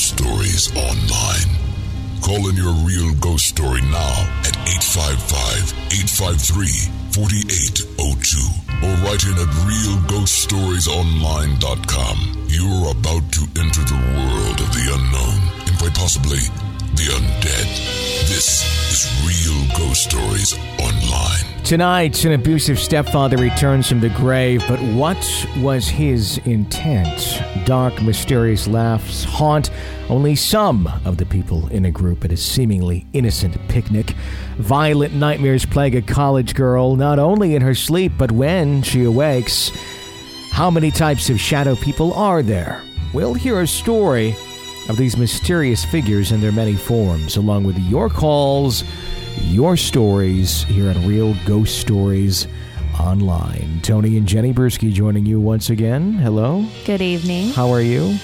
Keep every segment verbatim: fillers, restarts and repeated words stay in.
Ghost Stories Online. Call in your real ghost story now at eight five five, eight five three, four eight zero two or write in at real ghost stories online dot com. You're about to enter the world of the unknown and quite possibly the undead. This is Real Ghost Stories Online. Tonight, an abusive stepfather returns from the grave, but what was his intent? Dark, mysterious laughs haunt only some of the people in a group at a seemingly innocent picnic. Violent nightmares plague a college girl, not only in her sleep, but when she awakes. How many types of shadow people are there? We'll hear a story of these mysterious figures in their many forms, along with your calls, your stories, here on Real Ghost Stories Online. Tony and Jenny Bursky joining you once again. Hello. Good evening. How are you?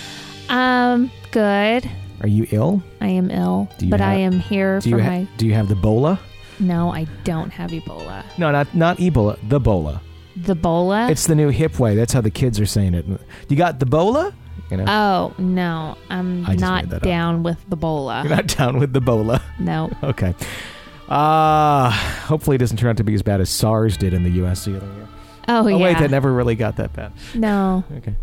Um, good. Are you ill? I am ill, but have, I am here do for you ha- my... Do you have the Ebola? No, I don't have Ebola. No, not, not Ebola, the Bola. The Bola? It's the new hip way. That's how the kids are saying it. You got the Bola? You know? Oh, no. I'm not down up. with the Bola. You're not down with the Bola? No. Okay. Uh, hopefully it doesn't turn out to be as bad as SARS did in the U S the other year. Oh, oh yeah. Oh, wait, that never really got that bad. No. Okay.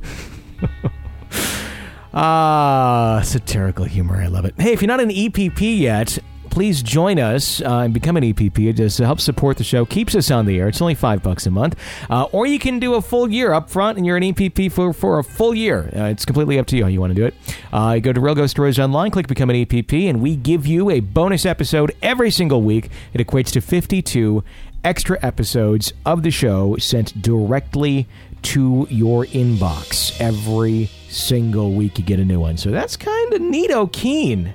Ah, uh, satirical humor. I love it. Hey, if you're not an E P P yet, please join us uh, and become an E P P. It just helps support the show, keeps us on the air. It's only five bucks a month. Uh, or you can do a full year up front, and you're an E P P for, for a full year. Uh, it's completely up to you how you want to do it. Uh, go to Real Ghost Stories Online, click Become an E P P, and we give you a bonus episode every single week. It equates to fifty-two extra episodes of the show sent directly to your inbox every single week. You get a new one. So that's kind of neato keen.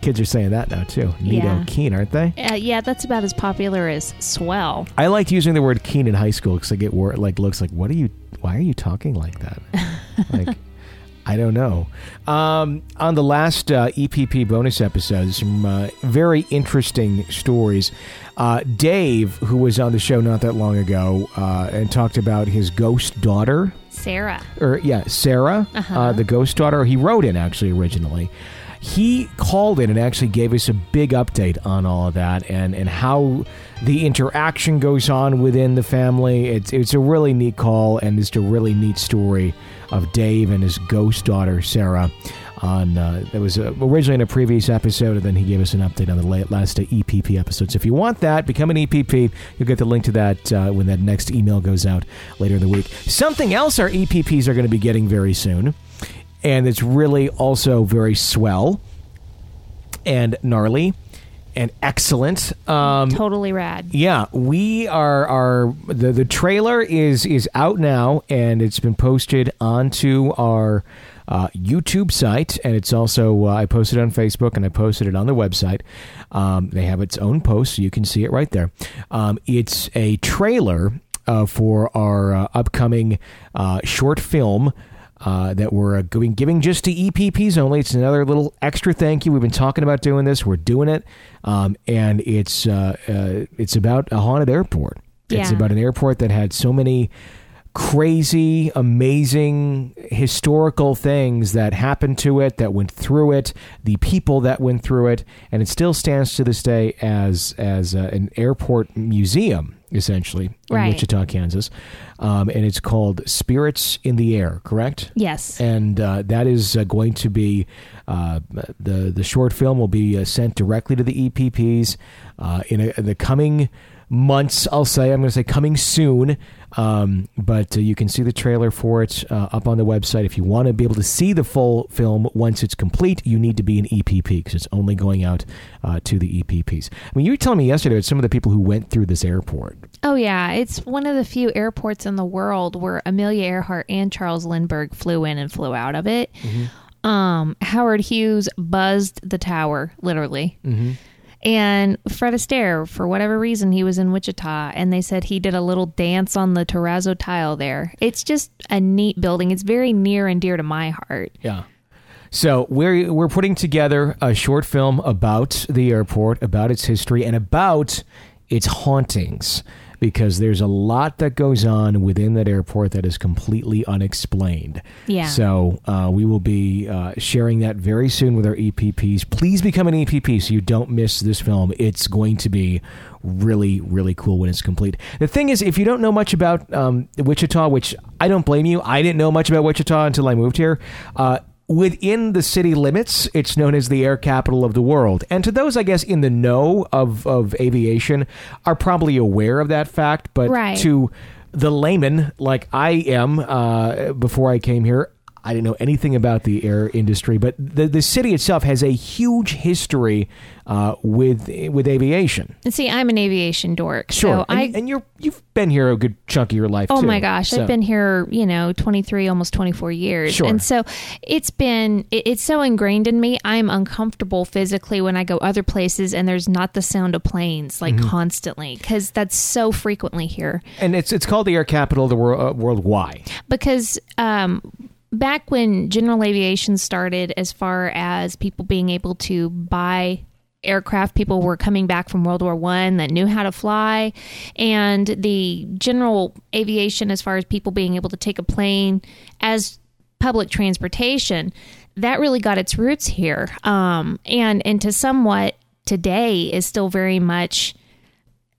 Kids are saying that now, too. Neato yeah. Keen, aren't they? Uh, yeah, that's about as popular as swell. I liked using the word keen in high school because I get wor- like looks like, what are you, why are you talking like that? Like, I don't know. Um, on the last uh, E P P bonus episodes, some uh, very interesting stories. Uh, Dave, who was on the show not that long ago, uh, and talked about his ghost daughter. Sarah. Or Yeah, Sarah, uh-huh. uh, the ghost daughter. He wrote in, actually, originally. He called in and actually gave us a big update on all of that and, and how the interaction goes on within the family. It's it's a really neat call, and it's a really neat story of Dave and his ghost daughter, Sarah. On uh, It was uh, originally in a previous episode, and then he gave us an update on the last uh, E P P episode. So if you want that, become an E P P. You'll get the link to that uh, when that next email goes out later in the week. Something else our E P Ps are going to be getting very soon. And it's really also very swell and gnarly and excellent. Um, totally rad. Yeah, we are. Our the, the trailer is is out now, and it's been posted onto our uh, YouTube site, and it's also uh, I posted it on Facebook and I posted it on the website. Um, they have its own post, so you can see it right there. Um, it's a trailer uh, for our uh, upcoming uh, short film. Uh, that we're giving, giving just to E P Ps only. It's another little extra thank you. We've been talking about doing this. We're doing it. Um, and it's uh, uh, it's about a haunted airport. Yeah. It's about an airport that had so many crazy, amazing, historical things that happened to it, that went through it, the people that went through it. And it still stands to this day as, as uh, an airport museum. Essentially, in right. Wichita, Kansas. Um, and it's called Spirits in the Air, correct? Yes. And uh, that is uh, going to be, uh, the the short film will be uh, sent directly to the E P Ps uh, in, a, in the coming months, I'll say. I'm going to say coming soon. Um, but uh, you can see the trailer for it uh, up on the website. If you want to be able to see the full film once it's complete, you need to be an E P P because it's only going out uh, to the E P Ps. I mean, you were telling me yesterday about some of the people who went through this airport. Oh, yeah. It's one of the few airports in the world where Amelia Earhart and Charles Lindbergh flew in and flew out of it. Mm-hmm. Um, Howard Hughes buzzed the tower, literally. Mm-hmm. And Fred Astaire, for whatever reason, he was in Wichita, and they said he did a little dance on the terrazzo tile there. It's just a neat building. It's very near and dear to my heart. Yeah. So we're, we're putting together a short film about the airport, about its history, and about its hauntings. because there's a lot that goes on within that airport that is completely unexplained. Yeah. So uh, we will be uh, sharing that very soon with our E P Ps. Please become an E P P so you don't miss this film. It's going to be really, really cool when it's complete. The thing is, if you don't know much about um, Wichita, which I don't blame you. I didn't know much about Wichita until I moved here. Uh, Within the city limits, it's known as the air capital of the world. And to those, I guess, in the know of, of aviation are probably aware of that fact. But right. to the layman, like I am, uh, before I came here, I didn't know anything about the air industry. But the, the city itself has a huge history uh, with with aviation. And see, I'm an aviation dork. Sure. So and, I, and you're, you've been here a good chunk of your life, oh too. My gosh. So. I've been here, you know, twenty-three, almost twenty-four years. Sure. And so it's been, it, it's so ingrained in me. I'm uncomfortable physically when I go other places and there's not the sound of planes, like mm-hmm. constantly, because that's so frequently here. And it's it's called the air capital of the world. Uh, world why? Because... Um, back when general aviation started, as far as people being able to buy aircraft, people were coming back from World War One that knew how to fly. And the general aviation, as far as people being able to take a plane as public transportation, that really got its roots here. Um, and, and to somewhat today is still very much...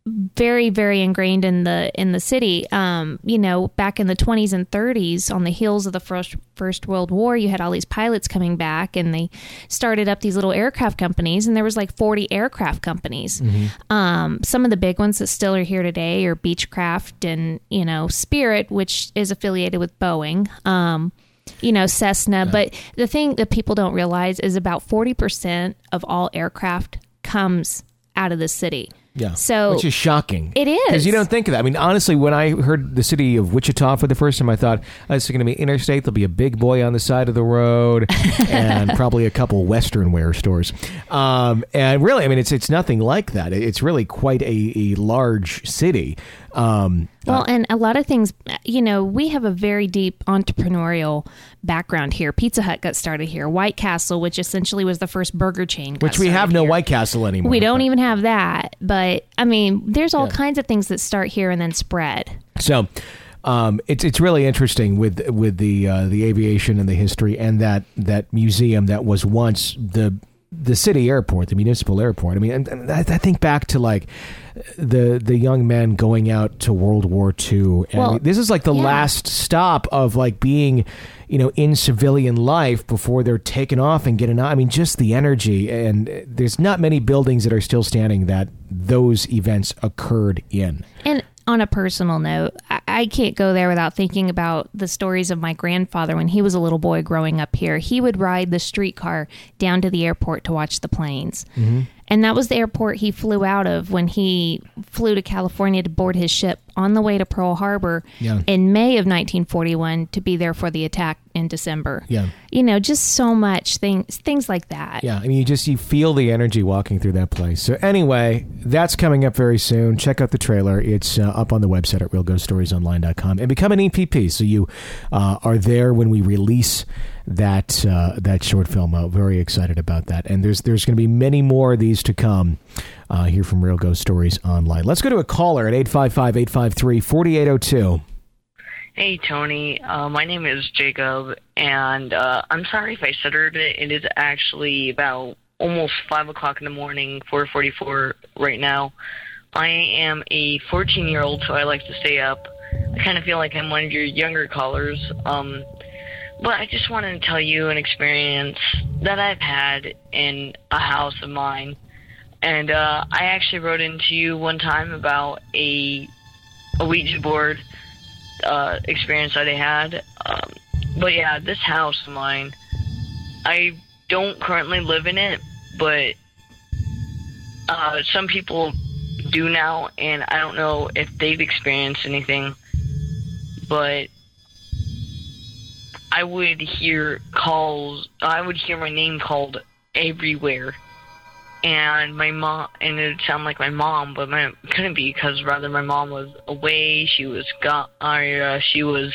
very, very ingrained in the in the city. Um, you know, back in the twenties and thirties, on the heels of the first, first World War, you had all these pilots coming back, and they started up these little aircraft companies, and there was like forty aircraft companies. Mm-hmm. Um, some of the big ones that still are here today are Beechcraft and, you know, Spirit, which is affiliated with Boeing, um, you know, Cessna. Yeah. But the thing that people don't realize is about forty percent of all aircraft comes out of the city. Yeah, so, which is shocking. It is. Because you don't think of that. I mean, honestly, when I heard the city of Wichita for the first time, I thought, oh, it's going to be interstate. There'll be a Big Boy on the side of the road and probably a couple Western wear stores. Um, and really, I mean, it's it's nothing like that. It's really quite a, a large city. Um, well, uh, and a lot of things, you know, we have a very deep entrepreneurial background here. Pizza Hut got started here. White Castle, which essentially was the first burger chain. Which we have no here. White Castle anymore. We don't but. even have that. But, I mean, there's all yeah. kinds of things that start here and then spread. So um, it's it's really interesting with with the uh, the aviation and the history and that, that museum that was once the... the city airport, the municipal airport. I mean, and, and I, I think back to like the the young men going out to World War Two. And well, this is like the yeah. last stop of like being, you know, in civilian life before they're taken off and getting out. I mean, just the energy. And there's not many buildings that are still standing that those events occurred in. And on a personal note, I, I can't go there without thinking about the stories of my grandfather when he was a little boy growing up here. He would ride the streetcar down to the airport to watch the planes. Mm-hmm. And that was the airport he flew out of when he flew to California to board his ship on the way to Pearl Harbor yeah. in May of nineteen forty-one to be there for the attack in December. Yeah. You know, just so much things, things like that. Yeah. I mean, you just, you feel the energy walking through that place. So anyway, that's coming up very soon. Check out the trailer. It's uh, up on the website at real ghost stories online dot com and become an E P P. So you uh, are there when we release that, uh, that short film. I'm very excited about that. And there's, there's going to be many more of these to come uh, here from Real Ghost Stories Online. Let's go to a caller at eight five five, eight five three, four eight zero two. Hey, Tony. Uh, my name is Jacob, and uh, I'm sorry if I stuttered it. It is actually about almost five o'clock in the morning, four forty-four right now. I am a fourteen-year-old, so I like to stay up. I kind of feel like I'm one of your younger callers. Um, but I just wanted to tell you an experience that I've had in a house of mine. And uh, I actually wrote into you one time about a, a Ouija board Uh, experience that I had. Um, but yeah, this house of mine, I don't currently live in it, but uh, some people do now, and I don't know if they've experienced anything, but I would hear calls, I would hear my name called everywhere. And my mom, and it would sound like my mom, but my, it couldn't be because rather my mom was away, she was gone, uh, she was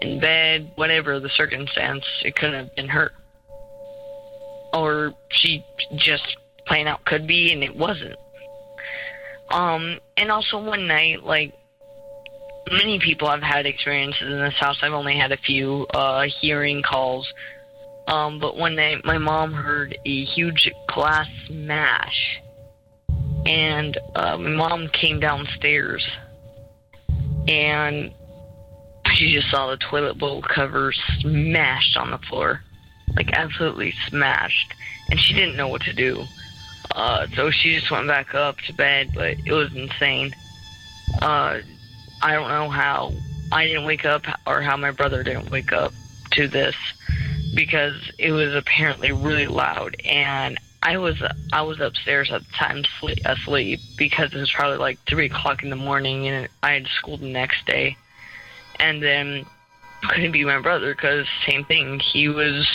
in bed, whatever the circumstance, it couldn't have been her. Or she just plain out could be, and it wasn't. Um, and also one night, like, many people have had experiences in this house. I've only had a few uh, hearing calls. Um, but one night, my mom heard a huge glass smash. And uh, my mom came downstairs. And she just saw the toilet bowl cover smashed on the floor. Like, absolutely smashed. And she didn't know what to do. Uh, so she just went back up to bed, but it was insane. Uh, I don't know how I didn't wake up or how my brother didn't wake up to this, because it was apparently really loud, and I was I was upstairs at the time asleep, because it was probably like three o'clock in the morning, and I had school the next day. And then couldn't be my brother, because same thing, he was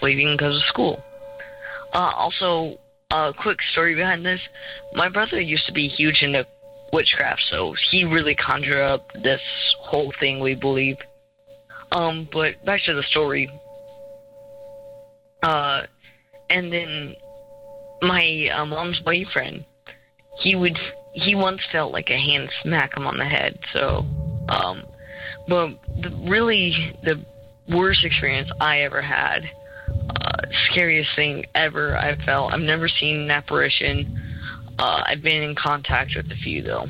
sleeping because of school. Uh, also, a uh, quick story behind this, my brother used to be huge into witchcraft, so he really conjured up this whole thing, we believe. Um, but back to the story. Uh, and then my uh, mom's boyfriend, he would, he once felt like a hand smack him on the head, so, um, but the, really the worst experience I ever had, uh, scariest thing ever I felt, I've never seen an apparition. Uh, I've been in contact with a few, though.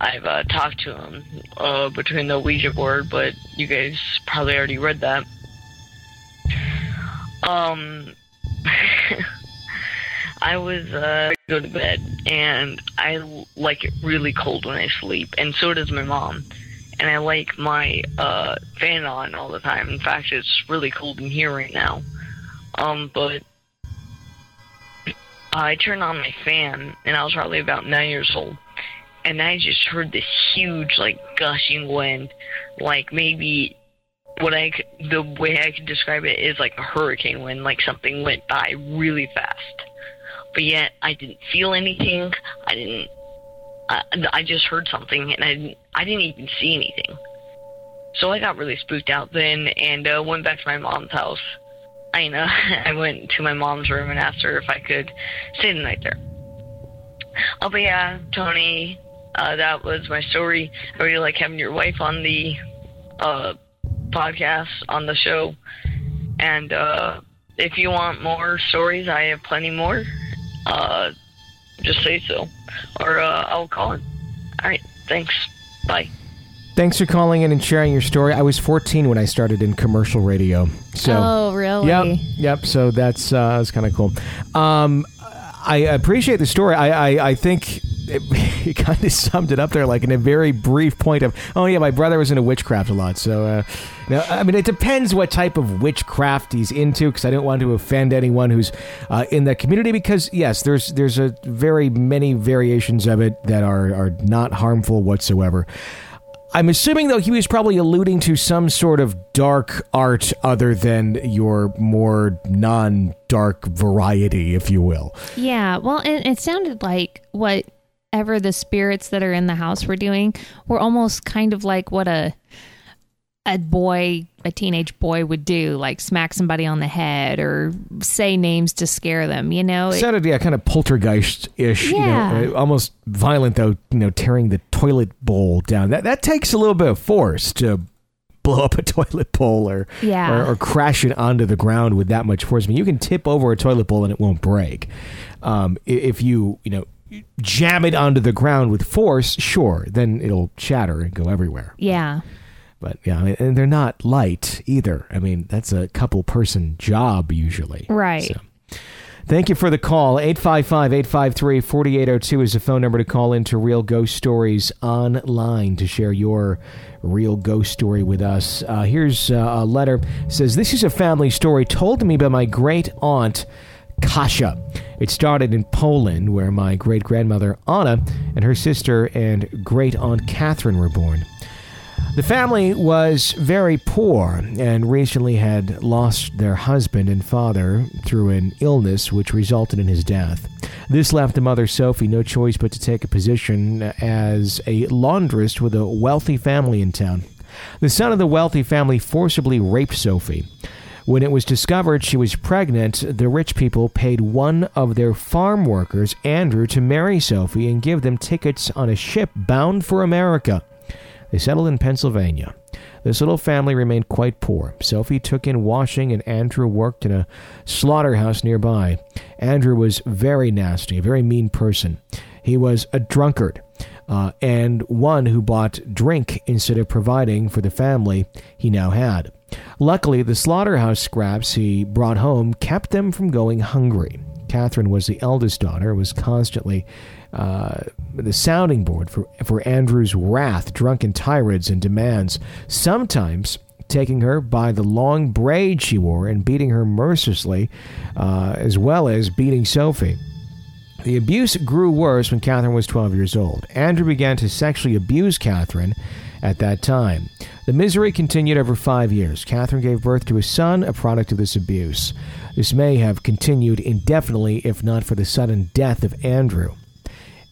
I've uh, talked to them uh, between the Ouija board, but you guys probably already read that. Um, I was uh, go to bed, and I like it really cold when I sleep, and so does my mom. And I like my uh, fan on all the time. In fact, it's really cold in here right now. Um, but... I turned on my fan, and I was probably about nine years old, and I just heard this huge, like, gushing wind, like maybe what I could, the way I could describe it is like a hurricane wind, like something went by really fast, but yet I didn't feel anything. I didn't. I, I just heard something, and I didn't, I didn't even see anything. So I got really spooked out then, and uh, went back to my mom's house. I know. I went to my mom's room and asked her if I could stay the night there. Oh, but yeah, Tony, uh, that was my story. I really like having your wife on the uh, podcast, on the show. And uh, if you want more stories, I have plenty more. Uh, just say so. Or uh, I'll call in. All right. Thanks. Bye. Thanks for calling in and sharing your story. I was fourteen when I started in commercial radio. So, oh, really? Yep, yep. So that's uh, that's kind of cool. Um, I appreciate the story. I, I, I think it, it kind of summed it up there, like in a very brief point of, oh, yeah, my brother was into witchcraft a lot. So, uh, now, I mean, it depends what type of witchcraft he's into, because I don't want to offend anyone who's uh, in the community, because, yes, there's there's a very many variations of it that are, are not harmful whatsoever. I'm assuming, though, he was probably alluding to some sort of dark art other than your more non-dark variety, if you will. Yeah, well, it, it sounded like whatever the spirits that are in the house were doing were almost kind of like what a a boy, a teenage boy would do, like smack somebody on the head or say names to scare them, you know? It sounded, yeah, kind of poltergeist-ish, yeah. You know, almost violent, though, you know, tearing the toilet bowl down. That that takes a little bit of force to blow up a toilet bowl or, yeah. or, or crash it onto the ground with that much force. I mean, you can tip over a toilet bowl and it won't break. Um, if you, you know, jam it onto the ground with force, sure, then it'll shatter and go everywhere. Yeah. But yeah, I mean, and they're not light either. I mean, that's a couple person job usually. Right. So, thank you for the call. eight five five, eight five three, four eight zero two is the phone number to call into Real Ghost Stories Online to share your real ghost story with us. Uh, here's uh, a letter. It says, this is a family story told to me by my great aunt, Kasia. It started in Poland, where my great grandmother, Anna, and her sister and great aunt, Catherine, were born. The family was very poor and recently had lost their husband and father through an illness which resulted in his death. This left the mother, Sophie, no choice but to take a position as a laundress with a wealthy family in town. The son of the wealthy family forcibly raped Sophie. When it was discovered she was pregnant, the rich people paid one of their farm workers, Andrew, to marry Sophie and give them tickets on a ship bound for America. They settled in Pennsylvania. This little family remained quite poor. Sophie took in washing, and Andrew worked in a slaughterhouse nearby. Andrew was very nasty, a very mean person. He was a drunkard, uh, and one who bought drink instead of providing for the family he now had. Luckily, the slaughterhouse scraps he brought home kept them from going hungry. Catherine was the eldest daughter, was constantly uh, the sounding board for, for Andrew's wrath, drunken tirades, and demands, sometimes taking her by the long braid she wore and beating her mercilessly, uh, as well as beating Sophie. The abuse grew worse when Catherine was twelve years old. Andrew began to sexually abuse Catherine at that time. The misery continued over five years. Catherine gave birth to a son, a product of this abuse. This may have continued indefinitely if not for the sudden death of Andrew.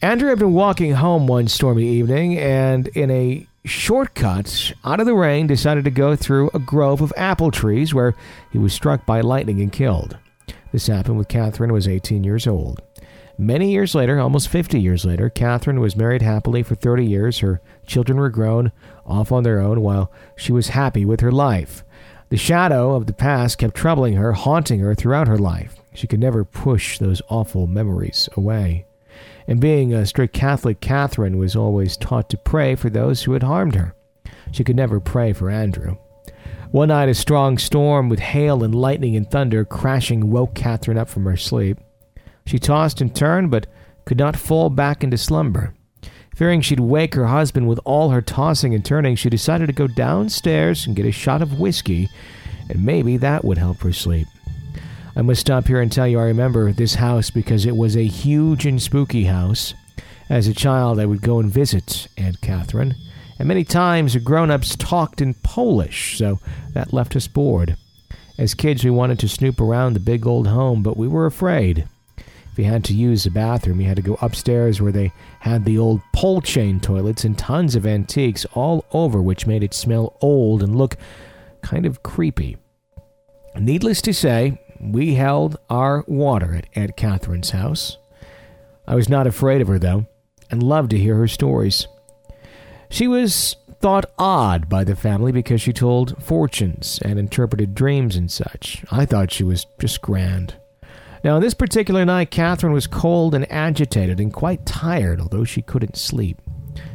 Andrew had been walking home one stormy evening and in a shortcut out of the rain decided to go through a grove of apple trees where he was struck by lightning and killed. This happened when Catherine was eighteen years old. Many years later, almost fifty years later, Catherine was married happily for thirty years. Her children were grown off on their own while she was happy with her life. The shadow of the past kept troubling her, haunting her throughout her life. She could never push those awful memories away. And being a strict Catholic, Catherine was always taught to pray for those who had harmed her. She could never pray for Andrew. One night, a strong storm with hail and lightning and thunder crashing woke Catherine up from her sleep. She tossed and turned, but could not fall back into slumber. Fearing she'd wake her husband with all her tossing and turning, she decided to go downstairs and get a shot of whiskey, and maybe that would help her sleep. I must stop here and tell you I remember this house because it was a huge and spooky house. As a child, I would go and visit Aunt Catherine, and many times the grown-ups talked in Polish, so that left us bored. As kids, we wanted to snoop around the big old home, but we were afraid. If you had to use the bathroom, you had to go upstairs where they had the old pole chain toilets and tons of antiques all over, which made it smell old and look kind of creepy. Needless to say, we held our water at Aunt Catherine's house. I was not afraid of her, though, and loved to hear her stories. She was thought odd by the family because she told fortunes and interpreted dreams and such. I thought she was just grand. Now, on this particular night, Catherine was cold and agitated and quite tired, although she couldn't sleep.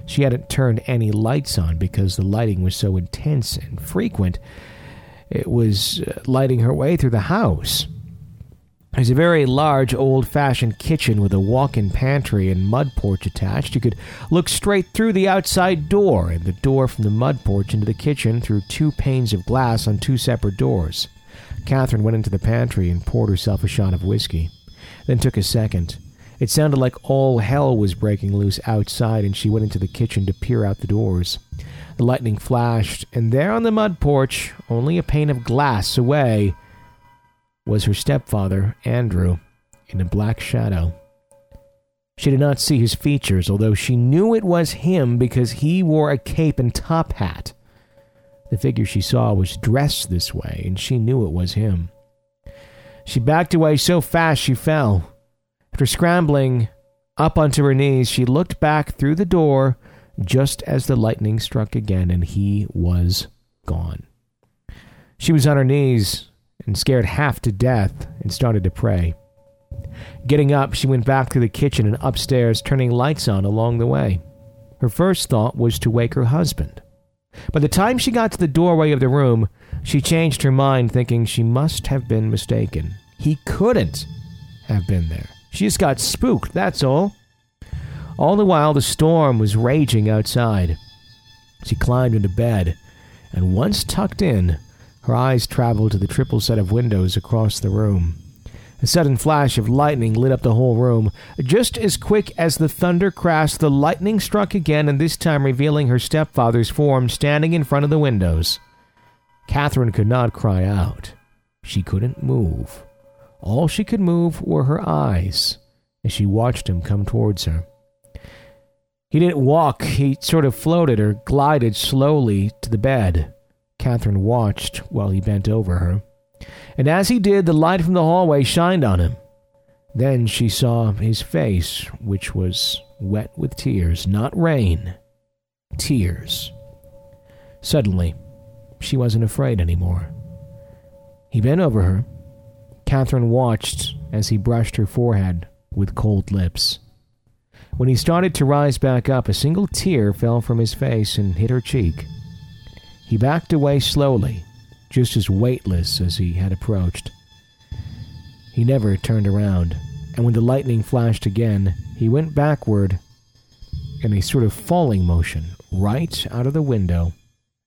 She hadn't turned any lights on because the lighting was so intense and frequent. It was lighting her way through the house. There's a very large, old-fashioned kitchen with a walk-in pantry and mud porch attached. You could look straight through the outside door and the door from the mud porch into the kitchen through two panes of glass on two separate doors. Catherine went into the pantry and poured herself a shot of whiskey, then took a second. It sounded like all hell was breaking loose outside, and she went into the kitchen to peer out the doors. The lightning flashed, and there on the mud porch, only a pane of glass away, was her stepfather, Andrew, in a black shadow. She did not see his features, although she knew it was him because he wore a cape and top hat. The figure she saw was dressed this way, and she knew it was him. She backed away so fast she fell. After scrambling up onto her knees, she looked back through the door just as the lightning struck again, and he was gone. She was on her knees and scared half to death and started to pray. Getting up, she went back through the kitchen and upstairs, turning lights on along the way. Her first thought was to wake her husband. By the time she got to the doorway of the room, she changed her mind, thinking she must have been mistaken. He couldn't have been there. She just got spooked, that's all. All the while, the storm was raging outside. She climbed into bed, and once tucked in, her eyes traveled to the triple set of windows across the room. A sudden flash of lightning lit up the whole room. Just as quick as the thunder crashed, the lightning struck again, and this time revealing her stepfather's form standing in front of the windows. Catherine could not cry out. She couldn't move. All she could move were her eyes as she watched him come towards her. He didn't walk. He sort of floated or glided slowly to the bed. Catherine watched while he bent over her. And as he did, the light from the hallway shined on him. Then she saw his face, which was wet with tears, not rain, tears. Suddenly, she wasn't afraid anymore. He bent over her. Catherine watched as he brushed her forehead with cold lips. When he started to rise back up, a single tear fell from his face and hit her cheek. He backed away slowly, just as weightless as he had approached. He never turned around, and when the lightning flashed again, he went backward in a sort of falling motion, right out of the window,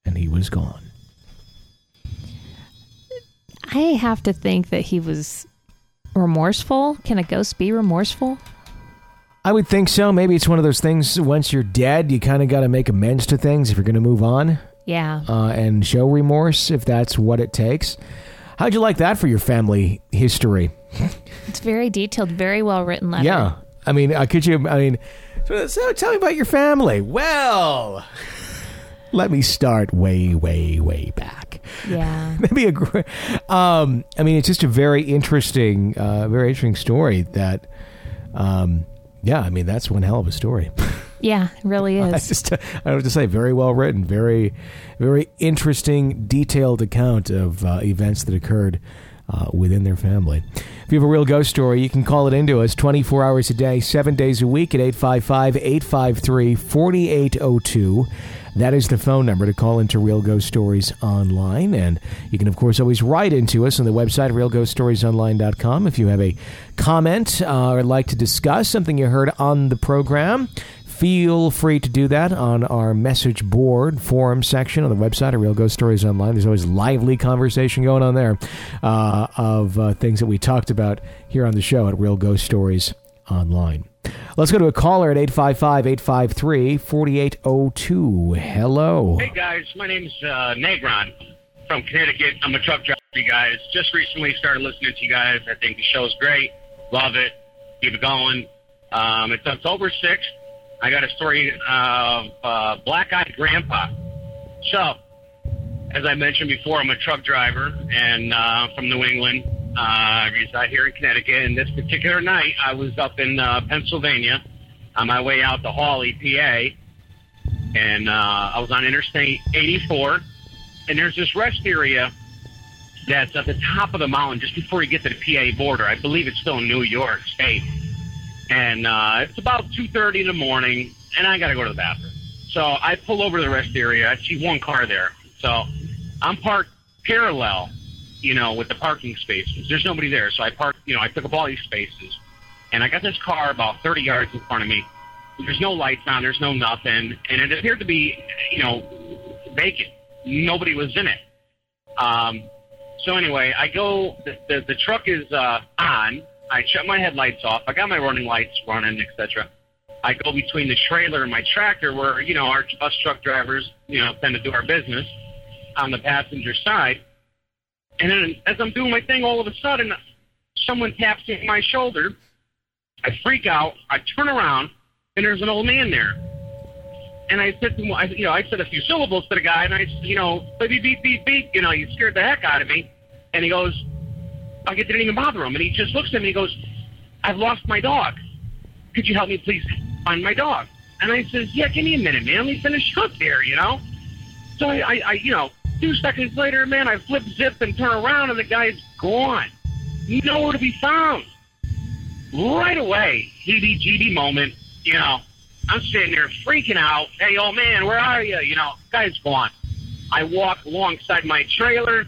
and he was gone. I have to think that he was remorseful. Can a ghost be remorseful? I would think so. Maybe it's one of those things, once you're dead, you kind of got to make amends to things if you're going to move on. Yeah. Uh, and show remorse if that's what it takes. How'd you like that for your family history? It's very detailed, very well written letter. Yeah. I mean, uh, could you, I mean, so tell me about your family. Well, let me start way, way, way back. Yeah. Maybe a great, um, I mean, it's just a very interesting, uh, very interesting story that, um, yeah, I mean, that's one hell of a story. Yeah, it really is. I, just, I don't have to say, very well written, very, very interesting, detailed account of uh, events that occurred uh, within their family. If you have a real ghost story, you can call it into us twenty-four hours a day, seven days a week at eight five five, eight five three, four eight zero two. That is the phone number to call into Real Ghost Stories Online. And you can, of course, always write into us on the website, real ghost stories online dot com. If you have a comment uh, or like to discuss something you heard on the program, feel free to do that on our message board forum section on the website of Real Ghost Stories Online. There's always lively conversation going on there uh, of uh, things that we talked about here on the show at Real Ghost Stories Online. Let's go to a caller at eight five five, eight five three, four eight zero two. Hello. Hey, guys. My name's uh, Negron from Connecticut. I'm a truck driver, you guys. Just recently started listening to you guys. I think the show's great. Love it. Keep it going. Um, it's October sixth. I got a story of uh, Black-Eyed Grandpa. So, as I mentioned before, I'm a truck driver and uh, from New England. Uh, I reside here in Connecticut. And this particular night, I was up in uh, Pennsylvania on my way out to Hawley, P A. And uh, I was on Interstate eighty-four. And there's this rest area that's at the top of the mountain just before you get to the P A border. I believe it's still in New York State. And uh, it's about two thirty in the morning, and I got to go to the bathroom. So I pull over to the rest area. I see one car there. So I'm parked parallel, you know, with the parking spaces. There's nobody there. So I parked, you know, I took up all these spaces. And I got this car about thirty yards in front of me. There's no lights on. There's no nothing. And it appeared to be, you know, vacant. Nobody was in it. Um, so anyway, I go, the, the, the truck is uh, on. I shut my headlights off. I got my running lights running, et cetera. I go between the trailer and my tractor where, you know, our us truck drivers, you know, tend to do our business on the passenger side. And then as I'm doing my thing, all of a sudden, someone taps me on my shoulder. I freak out. I turn around, and there's an old man there. And I said, to him, I, you know, I said a few syllables to the guy, and I, you know, beep, beep, beep, beep. You know, you scared the heck out of me. And he goes, I didn't even bother him. And he just looks at me and he goes, I've lost my dog. Could you help me please find my dog? And I says, yeah, give me a minute, man. Let me finish up here, you know? So I, I, I you know, two seconds later, man, I flip zip and turn around and the guy's gone. Nowhere to be found. Right away, heebie-jeebie moment, you know. I'm sitting there freaking out. Hey, old man, where are you? You know, guy's gone. I walk alongside my trailer.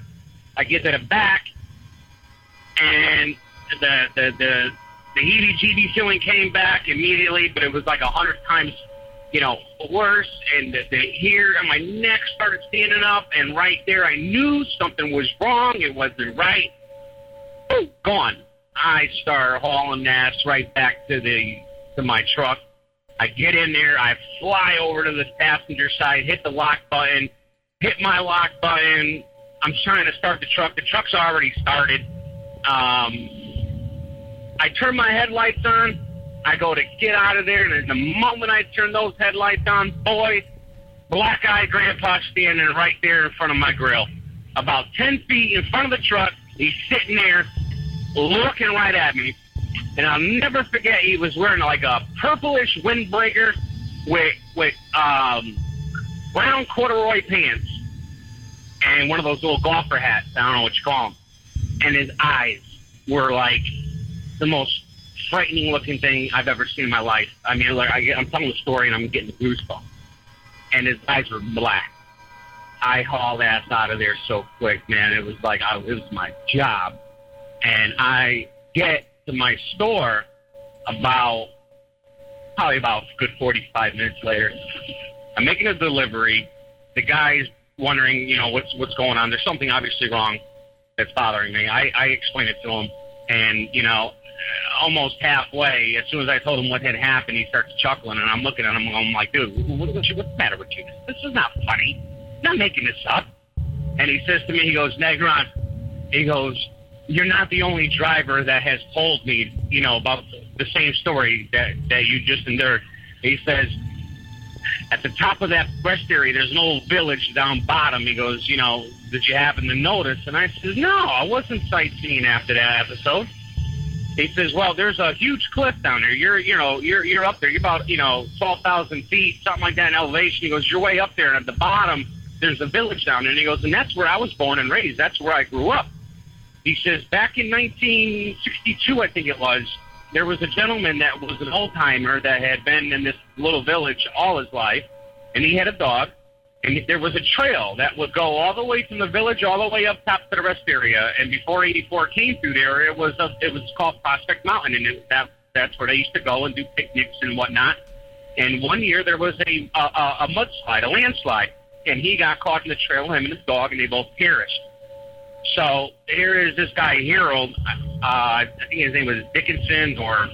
I get to the back. And the the the, the heebie-jeebie feeling came back immediately, but it was like a hundred times, you know, worse. And the, the here, and my neck started standing up, and right there, I knew something was wrong. It wasn't right. Boom, gone. I start hauling ass right back to the to my truck. I get in there. I fly over to the passenger side, hit the lock button, hit my lock button. I'm trying to start the truck. The truck's already started. Um, I turn my headlights on. I go to get out of there, and the moment I turn those headlights on, boy, Black-Eyed Grandpa standing right there in front of my grill. About ten feet in front of the truck, he's sitting there looking right at me. And I'll never forget, he was wearing like a purplish windbreaker with, with um, brown corduroy pants. and one of those little golfer hats, I don't know what you call them, and his eyes were like the most frightening looking thing I've ever seen in my life. I mean, like, I, I'm telling the story and I'm getting goosebumps. And his eyes were black. I hauled ass out of there so quick, man. It was like I, it was my job. And I get to my store about probably about a good forty-five minutes later. I'm making a delivery. The guy's wondering, you know, what's what's going on. There's something obviously wrong that's bothering me. I, I explained it to him, and, you know, almost halfway, as soon as I told him what had happened, he starts chuckling, and I'm looking at him, and I'm like, dude, what, what's the matter with you? This is not funny. I'm not making this up. And he says to me, he goes, Negron, he goes, you're not the only driver that has told me, you know, about the same story that, that you just endured. He says, at the top of that rest area, there's an old village down bottom. He goes, you know, did you happen to notice? And I says, no, I wasn't sightseeing after that episode. He says, well, there's a huge cliff down there. You're, you know, you're you're up there. You're about, you know, twelve thousand feet, something like that in elevation. He goes, you're way up there, and at the bottom, there's a village down there. And he goes, and that's where I was born and raised. That's where I grew up. He says, back in nineteen sixty-two, I think it was, there was a gentleman that was an old-timer that had been in this little village all his life, and he had a dog, and there was a trail that would go all the way from the village all the way up top to the rest area, and before eighty-four came through there, it was a, it was called Prospect Mountain, and it, that that's where they used to go and do picnics and whatnot. And one year there was a, a, a mudslide, a landslide, and he got caught in the trail, him and his dog, and they both perished. So here is this guy, Harold, uh, I think his name was Dickinson or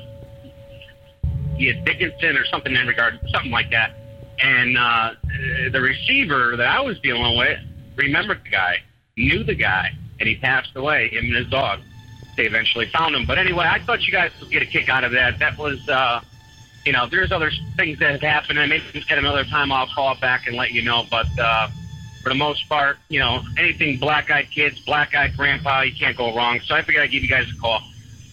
yeah, Dickinson or something in regard, something like that. And uh, the receiver that I was dealing with remembered the guy, knew the guy, and he passed away, him and his dog. They eventually found him. But anyway, I thought you guys would get a kick out of that. That was, uh, you know, there's other things that have happened. And maybe at another time I'll call back and let you know, but... Uh, For the most part, you know, anything black-eyed kids, black-eyed grandpa, you can't go wrong. So I figured I'd give you guys a call.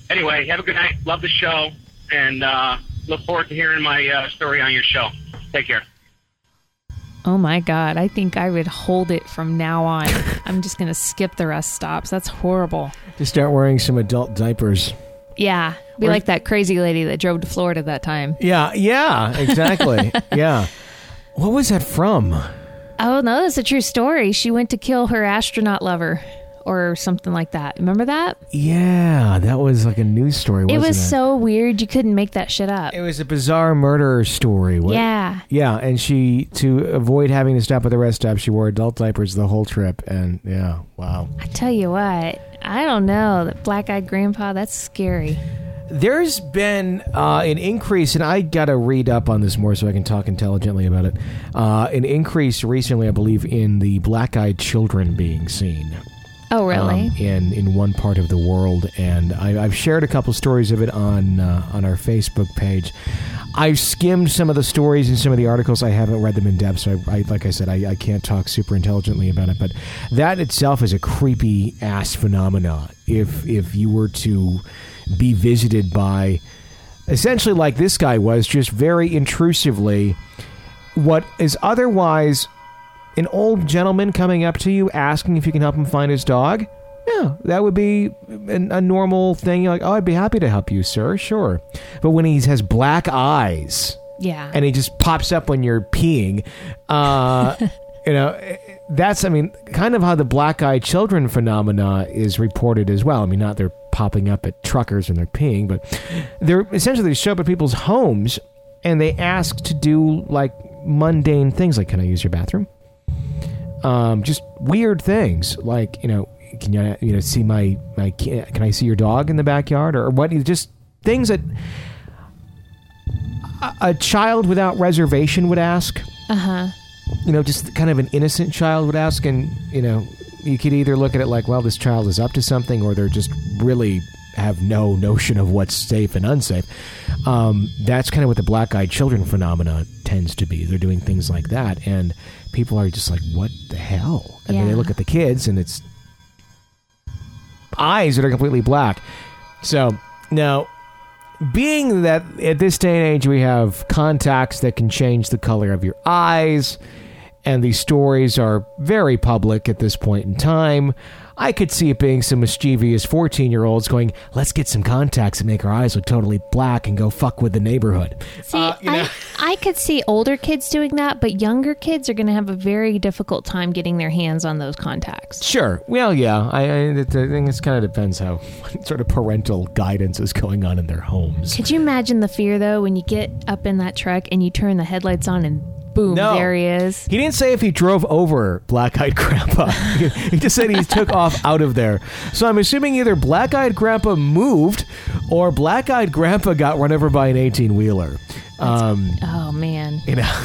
Anyway, have a good night. Love the show. And uh, look forward to hearing my uh, story on your show. Take care. Oh, my God. I think I would hold it from now on. I'm just going to skip the rest stops. That's horrible. Just start wearing some adult diapers. Yeah. Be or, like that crazy lady that drove to Florida that time. Yeah. Yeah. Exactly. Yeah. What was that from? Oh, no, that's a true story. She went to kill her astronaut lover or something like that. Remember that? Yeah, that was like a news story, wasn't it? It was so weird. You couldn't make that shit up. It was a bizarre murder story. What? Yeah. Yeah, and she, to avoid having to stop at the rest stop, she wore adult diapers the whole trip. And, yeah, wow. I tell you what, I don't know. That black-eyed grandpa, that's scary. There's been uh, an increase, and I got to read up on this more so I can talk intelligently about it, uh, an increase recently, I believe, in the black-eyed children being seen. Oh, really? Um, in, in one part of the world, and I, I've shared a couple stories of it on uh, on our Facebook page. I've skimmed some of the stories and some of the articles. I haven't read them in depth, so I, I, like I said, I, I can't talk super intelligently about it, but that itself is a creepy-ass phenomenon. If, if you were to... be visited by, essentially like this guy was, just very intrusively, what is otherwise an old gentleman coming up to you asking if you can help him find his dog. Yeah, that would be an, a normal thing. You're like, oh, I'd be happy to help you, sir, sure. But when he has black eyes, yeah, and he just pops up when you're peeing, uh, you know... That's, I mean, kind of how the black-eyed children phenomena is reported as well. I mean, not they're popping up at truckers and they're peeing, but they're essentially they show up at people's homes and they ask to do, like, mundane things, like, can I use your bathroom? Um, just weird things, like, you know, can you, you know, see my, my, can I see your dog in the backyard? Or what, just things that a child without reservation would ask. Uh-huh. You know, just kind of an innocent child would ask, and, you know, you could either look at it like, well, this child is up to something, or they're just really have no notion of what's safe and unsafe. Um, that's kind of what the black-eyed children phenomenon tends to be. They're doing things like that, and people are just like, what the hell? And yeah. Then they look at the kids, and it's eyes that are completely black. So, now... being that at this day and age we have contacts that can change the color of your eyes and these stories are very public at this point in time, I could see it being some mischievous fourteen-year-olds going, let's get some contacts and make our eyes look totally black and go fuck with the neighborhood. See, uh, you know. I, I could see older kids doing that, but younger kids are going to have a very difficult time getting their hands on those contacts. Sure. Well, yeah. I, I, I think it kind of depends how what sort of parental guidance is going on in their homes. Could you imagine the fear, though, when you get up in that truck and you turn the headlights on and boom, no. There he is. He didn't say if he drove over Black-Eyed Grandpa. he, he just said he took off out of there. So I'm assuming either Black-Eyed Grandpa moved or Black-Eyed Grandpa got run over by an eighteen-wheeler. Um, oh, man. You know,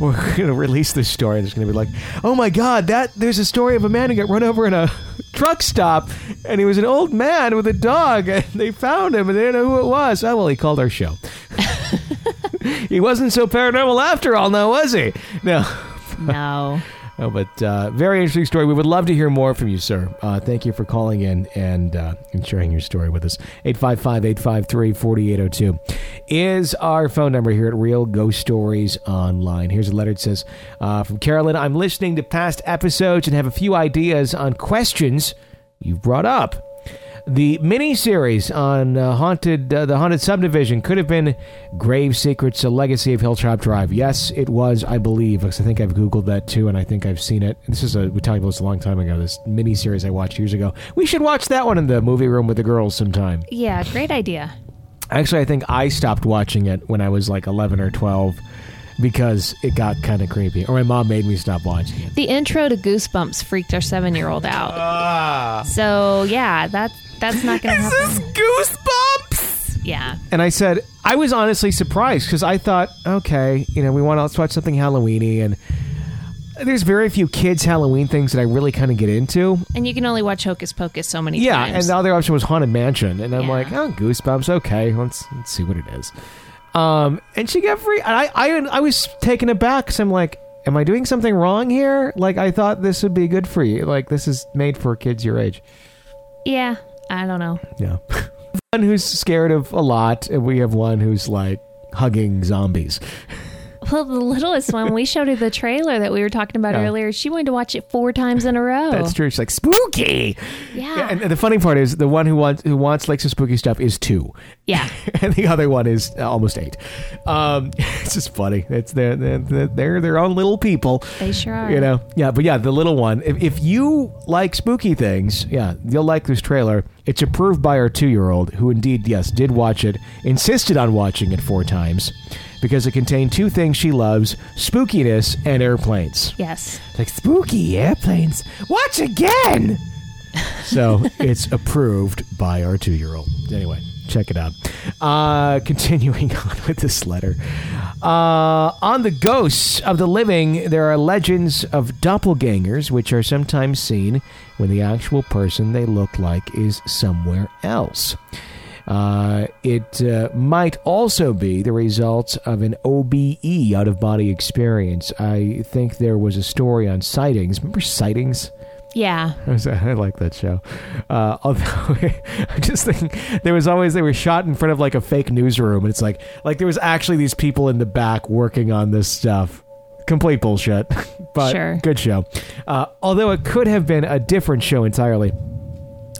we're going to release this story. It's going to be like, oh, my God, that there's a story of a man who got run over in a truck stop, and he was an old man with a dog, and they found him, and they didn't know who it was. Oh, well, he called our show. He wasn't so paranormal after all, now was he? No. No. no, but uh, very interesting story. We would love to hear more from you, sir. Uh, thank you for calling in and, uh, and sharing your story with us. eight five five, eight five three, four eight zero two is our phone number here at Real Ghost Stories Online. Here's a letter that says, uh, from Carolyn, I'm listening to past episodes and have a few ideas on questions you've brought up. The mini-series on uh, haunted, uh, the Haunted Subdivision could have been Grave Secrets, A Legacy of Hilltop Drive. Yes, it was, I believe, because I think I've Googled that, too, and I think I've seen it. This is a, we talked about this a long time ago, this mini-series I watched years ago. We should watch that one in the movie room with the girls sometime. Yeah, great idea. Actually, I think I stopped watching it when I was like eleven or twelve because it got kind of creepy. Or my mom made me stop watching it. The intro to Goosebumps freaked our seven-year-old out. Ah. So, yeah, that's... That's not going to happen. Is this Goosebumps? Yeah. And I said, I was honestly surprised because I thought, okay, you know, we want to let's watch something Halloween-y, and there's very few kids' Halloween things that I really kind of get into. And you can only watch Hocus Pocus so many yeah, times. Yeah, and the other option was Haunted Mansion, and I'm yeah. like, oh, Goosebumps, okay, let's, let's see what it is. Um, and she got free. And I, I, I was taken aback because I'm like, am I doing something wrong here? Like, I thought this would be good for you. Like, this is made for kids your age. Yeah. I don't know. Yeah. One who's scared of a lot, and we have one who's, like, hugging zombies. Well, the littlest one, we showed her the trailer that we were talking about yeah. earlier. She wanted to watch it four times in a row. That's true. She's like, spooky! Yeah. yeah and, and the funny part is, the one who wants, who wants like, some spooky stuff is two. Yeah. And the other one is almost eight. Um, it's just funny. It's they're, they're, they're their own little people. They sure are. You know? Yeah, but yeah, the little one. If, if you like spooky things, yeah, you'll like this trailer. It's approved by our two-year-old, who indeed, yes, did watch it, insisted on watching it four times, because it contained two things she loves, spookiness and airplanes. Yes. Like, spooky airplanes. Watch again! So, it's approved by our two-year-old. Anyway, check it out. Uh, continuing on with this letter. Uh, on the ghosts of the living, there are legends of doppelgangers, which are sometimes seen when the actual person they look like is somewhere else. Uh, it uh, might also be the results of an O B E, out-of-body experience. I think there was a story on Sightings. Remember Sightings? Yeah. I, was, I like that show. Uh, although, I just think there was always, they were shot in front of like a fake newsroom. And it's like, like there was actually these people in the back working on this stuff. Complete bullshit, but sure. Good show. Uh, although it could have been a different show entirely.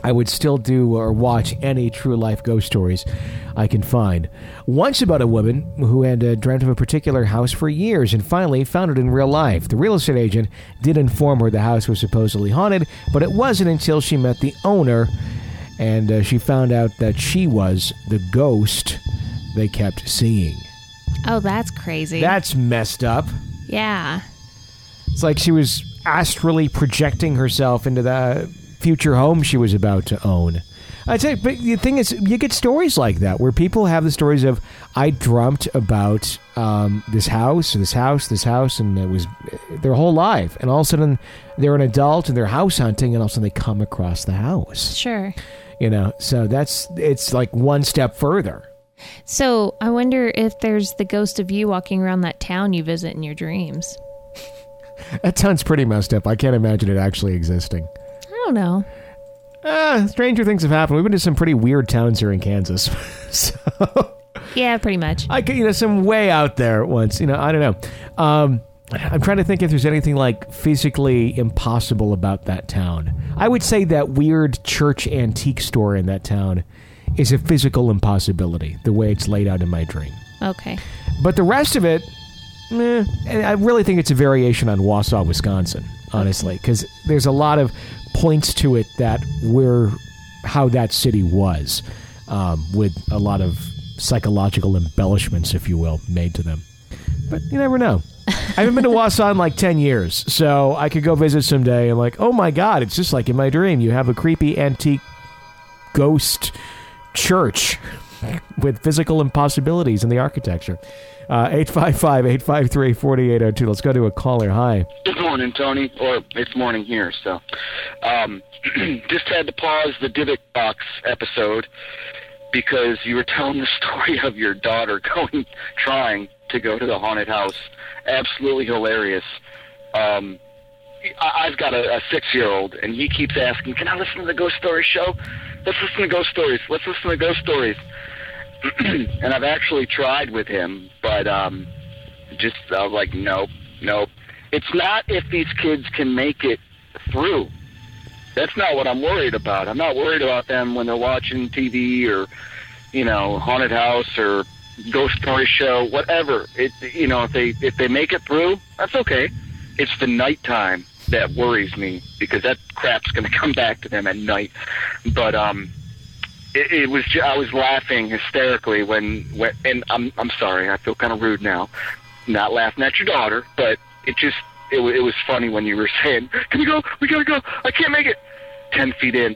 I would still do or watch any true-life ghost stories I can find. Once about a woman who had uh, dreamt of a particular house for years and finally found it in real life. The real estate agent did inform her the house was supposedly haunted, but it wasn't until she met the owner and uh, she found out that she was the ghost they kept seeing. Oh, that's crazy. That's messed up. Yeah. It's like she was astrally projecting herself into the future home she was about to own. I'd say, but the thing is, you get stories like that where people have the stories of, I dreamt about um, this house, this house, this house, and it was their whole life. And all of a sudden, they're an adult and they're house hunting, and all of a sudden they come across the house. Sure. You know, so that's, it's like one step further. So I wonder if there's the ghost of you walking around that town you visit in your dreams. That sounds pretty messed up. I can't imagine it actually existing. I don't know. Uh, stranger things have happened. We've been to some pretty weird towns here in Kansas. So, yeah, pretty much. I could, you know, some way out there once. You know, I don't know. Um, I'm trying to think if there's anything like physically impossible about that town. I would say that weird church antique store in that town is a physical impossibility, the way it's laid out in my dream. Okay. But the rest of it, eh, I really think it's a variation on Wausau, Wisconsin, honestly, because there's a lot of points to it that were how that city was, um, with a lot of psychological embellishments, if you will, made to them. But you never know. I haven't been to Wausau in like ten years, so I could go visit someday and like, oh my God, it's just like in my dream. You have a creepy antique ghost church with physical impossibilities in the architecture. Uh, eight five five, eight five three, four eight zero two. Let's go to a caller. Hi. Good morning, Tony. Or it's morning here, so. Um, just had to pause the Dybbuk box episode because you were telling the story of your daughter going, trying to go to the haunted house. Absolutely hilarious. Um, I've got a, a six-year-old, and he keeps asking, can I listen to the Ghost Story show? Let's listen to Ghost Stories. Let's listen to Ghost Stories. And I've actually tried with him, but um, just I was like, nope, nope. It's not if these kids can make it through. That's not what I'm worried about. I'm not worried about them when they're watching T V or, you know, haunted house or Ghost Story show, whatever. It, you know, if they if they make it through, that's okay. It's the nighttime that worries me because that crap's going to come back to them at night. But um, it, it was I was laughing hysterically when, when and I'm I'm sorry, I feel kind of rude now, not laughing at your daughter, but it just it it was funny when you were saying, "Can we go? We gotta go! I can't make it." Ten feet in.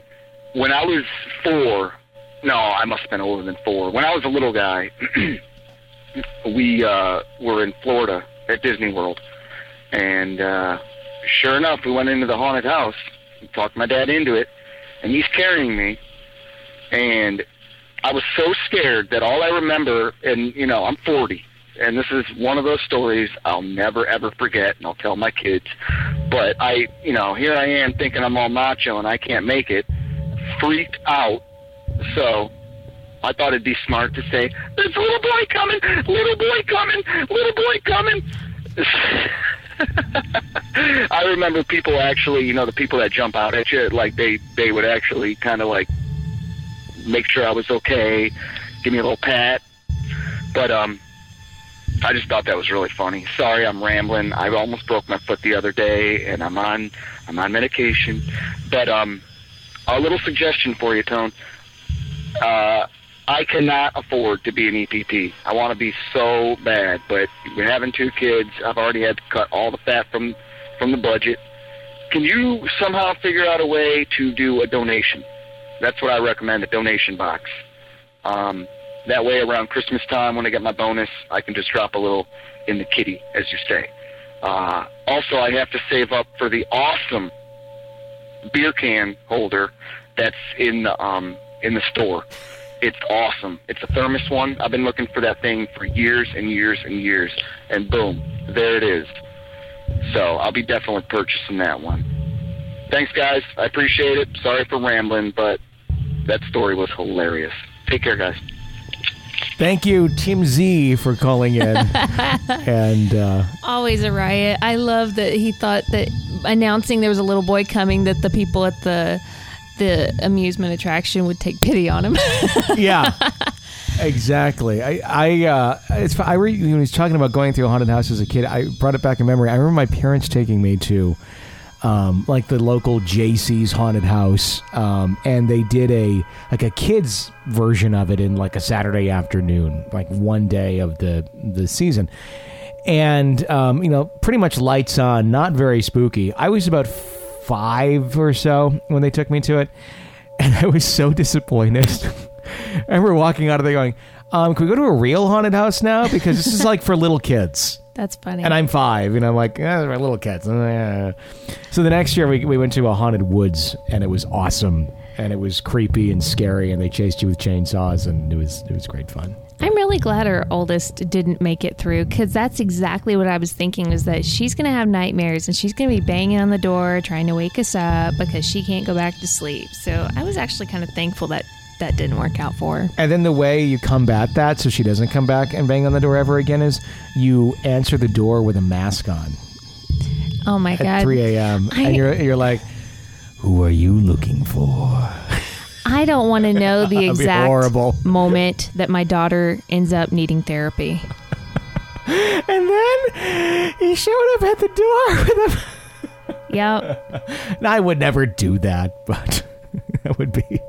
When I was four. No, I must have been older than four. When I was a little guy, we uh, were in Florida at Disney World. And uh, sure enough, we went into the haunted house. We talked my dad into it. And he's carrying me. And I was so scared that all I remember, and, you know, I'm forty. And this is one of those stories I'll never, ever forget, and I'll tell my kids. But I, you know, here I am thinking I'm all macho and I can't make it. Freaked out. So I thought it'd be smart to say, "There's a little boy coming, little boy coming, little boy coming." I remember people actually, you know, the people that jump out at you, like they, they would actually kind of like make sure I was okay, give me a little pat. But um, I just thought that was really funny. Sorry, I'm rambling. I almost broke my foot the other day, and I'm on I'm on medication. But um, a little suggestion for you, Tone. Uh, I cannot afford to be an E P T. I want to be so bad, but we're having two kids. I've already had to cut all the fat from, from the budget. Can you somehow figure out a way to do a donation? That's what I recommend, a donation box. Um, that way around Christmas time when I get my bonus, I can just drop a little in the kitty, as you say. Uh, also, I have to save up for the awesome beer can holder that's in the... Um, in the store. It's awesome. It's a thermos one. I've been looking for that thing for years and years and years, and boom, there it is. So I'll be definitely purchasing that one. Thanks, guys. I appreciate it. Sorry for rambling, but that story was hilarious. Take care, guys. Thank you, Tim Z, for calling in. and uh, always a riot. I love that he thought that announcing there was a little boy coming, that the people at the the amusement attraction would take pity on him. Yeah, exactly. I, I, uh, it's, I re- when he was talking about going through a haunted house as a kid, I brought it back in memory. I remember my parents taking me to, um, like the local J C's haunted house. Um, and they did a, like a kid's version of it in like a Saturday afternoon, like one day of the, the season. And, um, you know, pretty much lights on, not very spooky. I was about five or so when they took me to it, and I was so disappointed. I remember walking out of there going, um, can we go to a real haunted house now? Because this is like for little kids. That's funny. And I'm five, and I'm like, eh, they're little kids. So the next year we, we went to a haunted woods, and it was awesome, and it was creepy and scary, and they chased you with chainsaws, and it was it was great fun. I'm really glad our oldest didn't make it through, because that's exactly what I was thinking, is that she's going to have nightmares and she's going to be banging on the door trying to wake us up because she can't go back to sleep. So I was actually kind of thankful that that didn't work out for her. And then the way you combat that so she doesn't come back and bang on the door ever again is you answer the door with a mask on. Oh, my God. At three a.m. I, and you're, you're like, who are you looking for? I don't want to know the exact moment that my daughter ends up needing therapy. And then he showed up at the door with a... Yep. I would never do that, but that would be...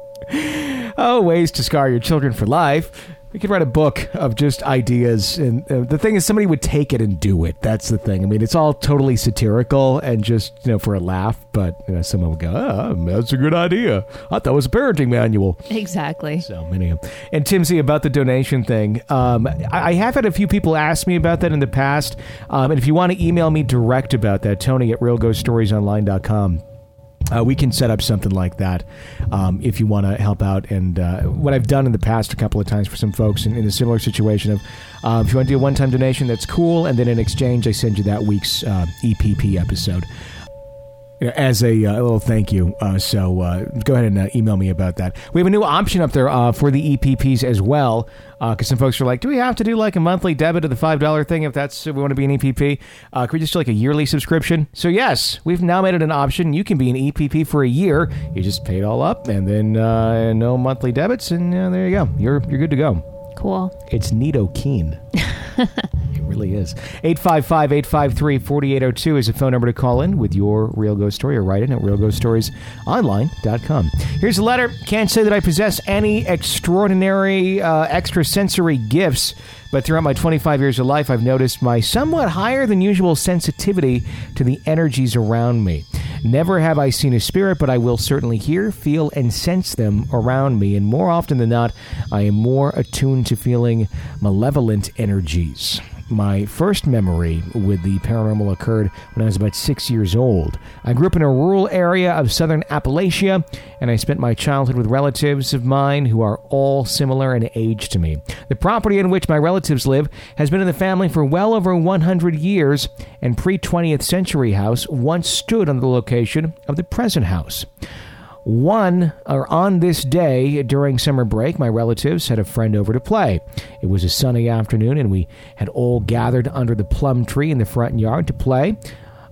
Oh, ways to scar your children for life. We could write a book of just ideas. And uh, the thing is, somebody would take it and do it. That's the thing. I mean, it's all totally satirical and just, you know, for a laugh. But you know, someone would go, oh, that's a good idea. I thought it was a parenting manual. Exactly. So many of them. And Timsy, about the donation thing. Um, I, I have had a few people ask me about that in the past. Um, and if you want to email me direct about that, Tony at real ghost stories online dot com. Uh, we can set up something like that um, if you want to help out. And uh, what I've done in the past a couple of times for some folks in, in a similar situation of uh, if you want to do a one-time donation, that's cool. And then in exchange, I send you that week's uh, E P P episode as a, uh, a little thank you. Uh, so uh, go ahead and uh, email me about that. We have a new option up there uh, for the E P Ps as well. Because uh, some folks are like, do we have to do like a monthly debit of the five dollars thing if that's if we want to be an E P P? Uh, can we just do like a yearly subscription? So yes, we've now made it an option. You can be an E P P for a year. You just pay it all up and then uh, no monthly debits, and uh, there you go. You're you're good to go. Cool. It's neato keen. It really is. eight five five, eight five three, four eight zero two is a phone number to call in with your real ghost story, or write in at real ghost stories online dot com. Here's a letter. Can't say that I possess any extraordinary uh, extrasensory gifts, but throughout my twenty-five years of life, I've noticed my somewhat higher than usual sensitivity to the energies around me. Never have I seen a spirit, but I will certainly hear, feel, and sense them around me. And more often than not, I am more attuned to feeling malevolent energies. My first memory with the paranormal occurred when I was about six years old. I grew up in a rural area of southern Appalachia, and I spent my childhood with relatives of mine who are all similar in age to me. The property in which my relatives live has been in the family for well over one hundred years, and pre-twentieth century house once stood on the location of the present house. One, or on this day, during summer break, my relatives had a friend over to play. It was a sunny afternoon, and we had all gathered under the plum tree in the front yard to play,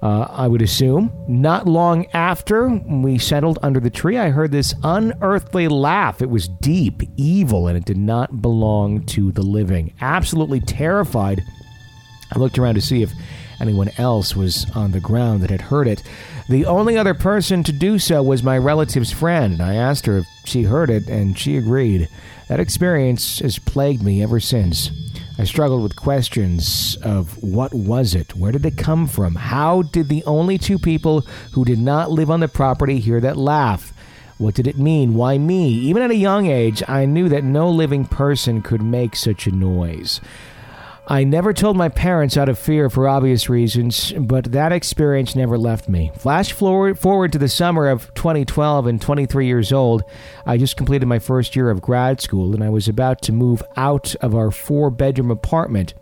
uh, I would assume. Not long after we settled under the tree, I heard this unearthly laugh. It was deep, evil, and it did not belong to the living. Absolutely terrified, I looked around to see if anyone else was on the ground that had heard it. The only other person to do so was my relative's friend. I asked her if she heard it, and she agreed. That experience has plagued me ever since. I struggled with questions of what was it? Where did it come from? How did the only two people who did not live on the property hear that laugh? What did it mean? Why me? Even at a young age, I knew that no living person could make such a noise. I never told my parents out of fear for obvious reasons, but that experience never left me. Flash forward, forward to the summer of twenty twelve and twenty-three years old. I just completed my first year of grad school, and I was about to move out of our four-bedroom apartment.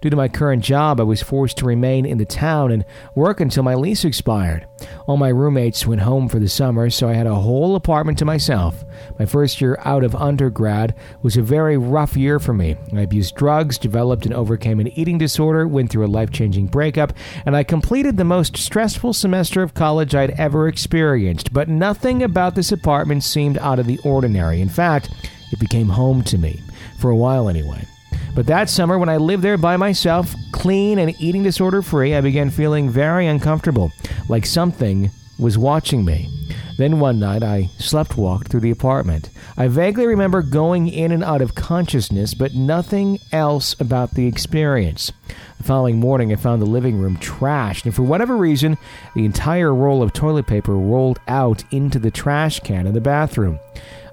Due to my current job, I was forced to remain in the town and work until my lease expired. All my roommates went home for the summer, so I had a whole apartment to myself. My first year out of undergrad was a very rough year for me. I abused drugs, developed and overcame an eating disorder, went through a life-changing breakup, and I completed the most stressful semester of college I'd ever experienced. But nothing about this apartment seemed out of the ordinary. In fact, it became home to me, for a while anyway. But that summer, when I lived there by myself, clean and eating disorder-free, I began feeling very uncomfortable, like something was watching me. Then one night, I sleepwalked through the apartment. I vaguely remember going in and out of consciousness, but nothing else about the experience. The following morning, I found the living room trashed, and for whatever reason, the entire roll of toilet paper rolled out into the trash can in the bathroom.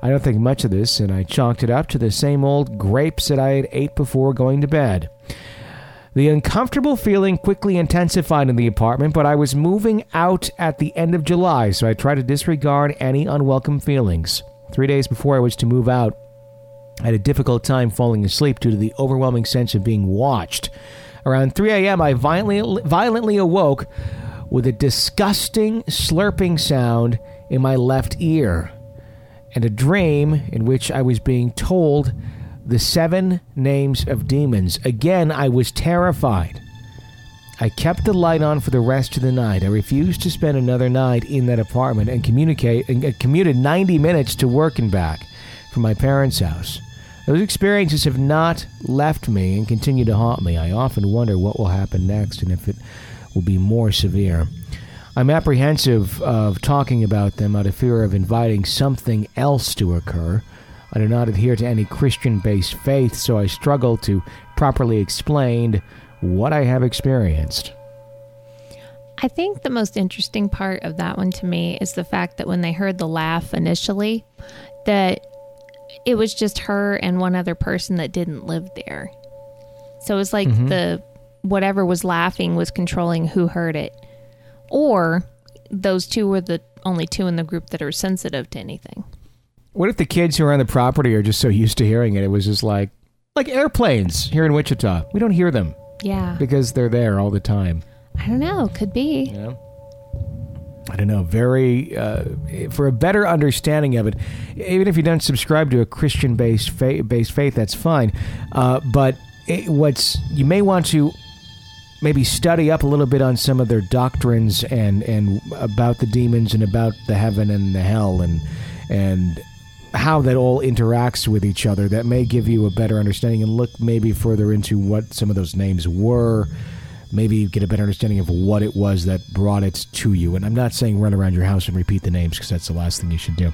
I don't think much of this, and I chalked it up to the same old grapes that I had ate before going to bed. The uncomfortable feeling quickly intensified in the apartment, but I was moving out at the end of July, so I tried to disregard any unwelcome feelings. Three days before I was to move out, I had a difficult time falling asleep due to the overwhelming sense of being watched. Around three a.m., I violently, violently awoke with a disgusting slurping sound in my left ear. and a dream in which I was being told the seven names of demons. Again, I was terrified. I kept the light on for the rest of the night. I refused to spend another night in that apartment and communicate and commuted ninety minutes to work and back from my parents' house. Those experiences have not left me and continue to haunt me. I often wonder what will happen next and if it will be more severe. I'm apprehensive of talking about them out of fear of inviting something else to occur. I do not adhere to any Christian-based faith, so I struggle to properly explain what I have experienced. I think the most interesting part of that one to me is the fact that when they heard the laugh initially, that it was just her and one other person that didn't live there. So it was like mm-hmm. the whatever was laughing was controlling who heard it. Or those two were the only two in the group that are sensitive to anything. What if the kids who are on the property are just so used to hearing it? It was just like like airplanes here in Wichita. We don't hear them. Yeah. Because they're there all the time. I don't know. Could be. Yeah. I don't know, very, uh, for a better understanding of it, even if you don't subscribe to a Christian-based faith, based faith, that's fine. Uh, but it, what's you may want to maybe study up a little bit on some of their doctrines and, and about the demons and about the heaven and the hell and and how that all interacts with each other. That may give you a better understanding and look maybe further into what some of those names were. Maybe you get a better understanding of what it was that brought it to you. And I'm not saying run around your house and repeat the names because that's the last thing you should do.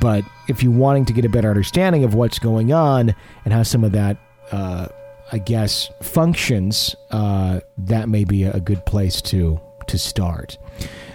But if you're wanting to get a better understanding of what's going on and how some of that, uh, I guess, functions, uh, that may be a good place to, to start.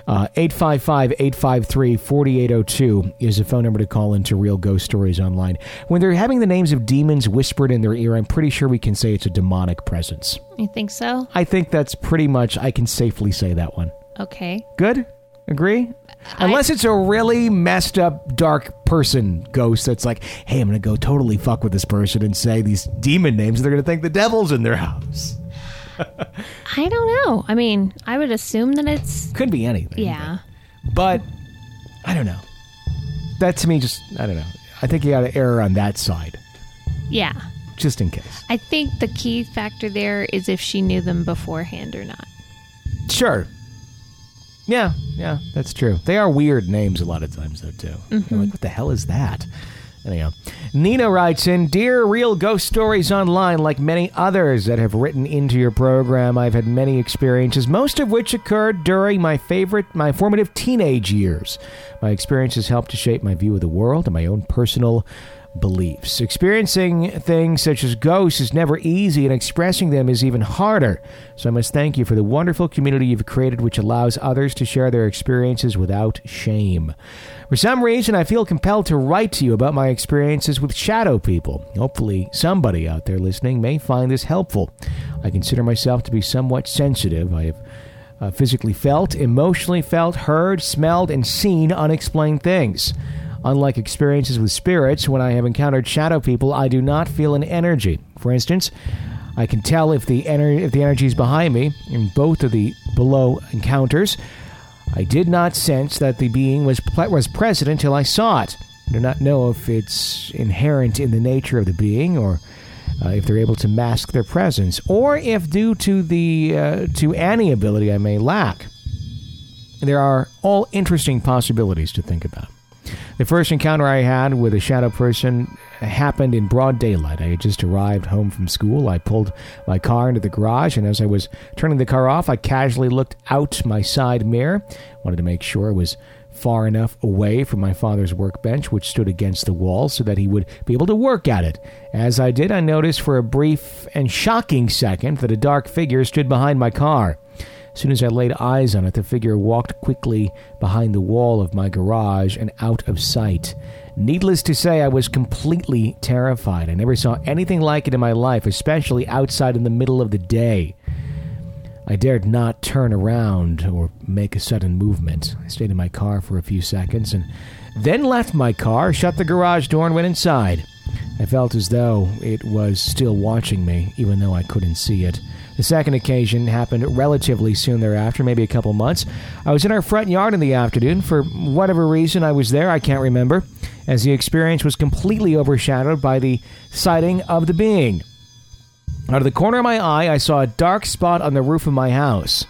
Uh, eight five five, eight five three, four eight zero two is a phone number to call into Real Ghost Stories Online. When they're having the names of demons whispered in their ear, I'm pretty sure we can say it's a demonic presence. You think so? I think that's pretty much, I can safely say that one. Okay. Good? Agree? I, Unless it's a really messed up, dark person ghost that's like, hey, I'm going to go totally fuck with this person and say these demon names. They're going to think the devil's in their house. I don't know. I mean, I would assume that it's... Could be anything. Yeah. But, I don't know. That to me just, I don't know. I think you got to err on that side. Yeah. Just in case. I think the key factor there is if she knew them beforehand or not. Sure. Yeah, yeah, that's true. They are weird names a lot of times, though, too. Mm-hmm. You're like, what the hell is that? Anyhow, Nina writes in, Dear Real Ghost Stories Online, like many others that have written into your program, I've had many experiences, most of which occurred during my favorite, my formative teenage years. My experiences helped to shape my view of the world and my own personal beliefs. Experiencing things such as ghosts is never easy, and expressing them is even harder. So I must thank you for the wonderful community you've created, which allows others to share their experiences without shame. For some reason, I feel compelled to write to you about my experiences with shadow people. Hopefully, somebody out there listening may find this helpful. I consider myself to be somewhat sensitive. I have uh, physically felt, emotionally felt, heard, smelled, and seen unexplained things. Unlike experiences with spirits, when I have encountered shadow people, I do not feel an energy. For instance, I can tell if the ener- if the energy is behind me in both of the below encounters. I did not sense that the being was ple- was present until I saw it. I do not know if it's inherent in the nature of the being, or uh, if they're able to mask their presence, or if due to the uh, to any ability I may lack. There are all interesting possibilities to think about. The first encounter I had with a shadow person happened in broad daylight. I had just arrived home from school. I pulled my car into the garage, and as I was turning the car off, I casually looked out my side mirror. Wanted to make sure it was far enough away from my father's workbench, which stood against the wall, so that he would be able to work at it. As I did, I noticed for a brief and shocking second that a dark figure stood behind my car. As soon as I laid eyes on it, the figure walked quickly behind the wall of my garage and out of sight. Needless to say, I was completely terrified. I never saw anything like it in my life, especially outside in the middle of the day. I dared not turn around or make a sudden movement. I stayed in my car for a few seconds and then left my car, shut the garage door, and went inside. I felt as though it was still watching me, even though I couldn't see it. The second occasion happened relatively soon thereafter, maybe a couple months. I was in our front yard in the afternoon. For whatever reason, I was there. I can't remember. as the experience was completely overshadowed by the sighting of the being. Out of the corner of my eye, I saw a dark spot on the roof of my house.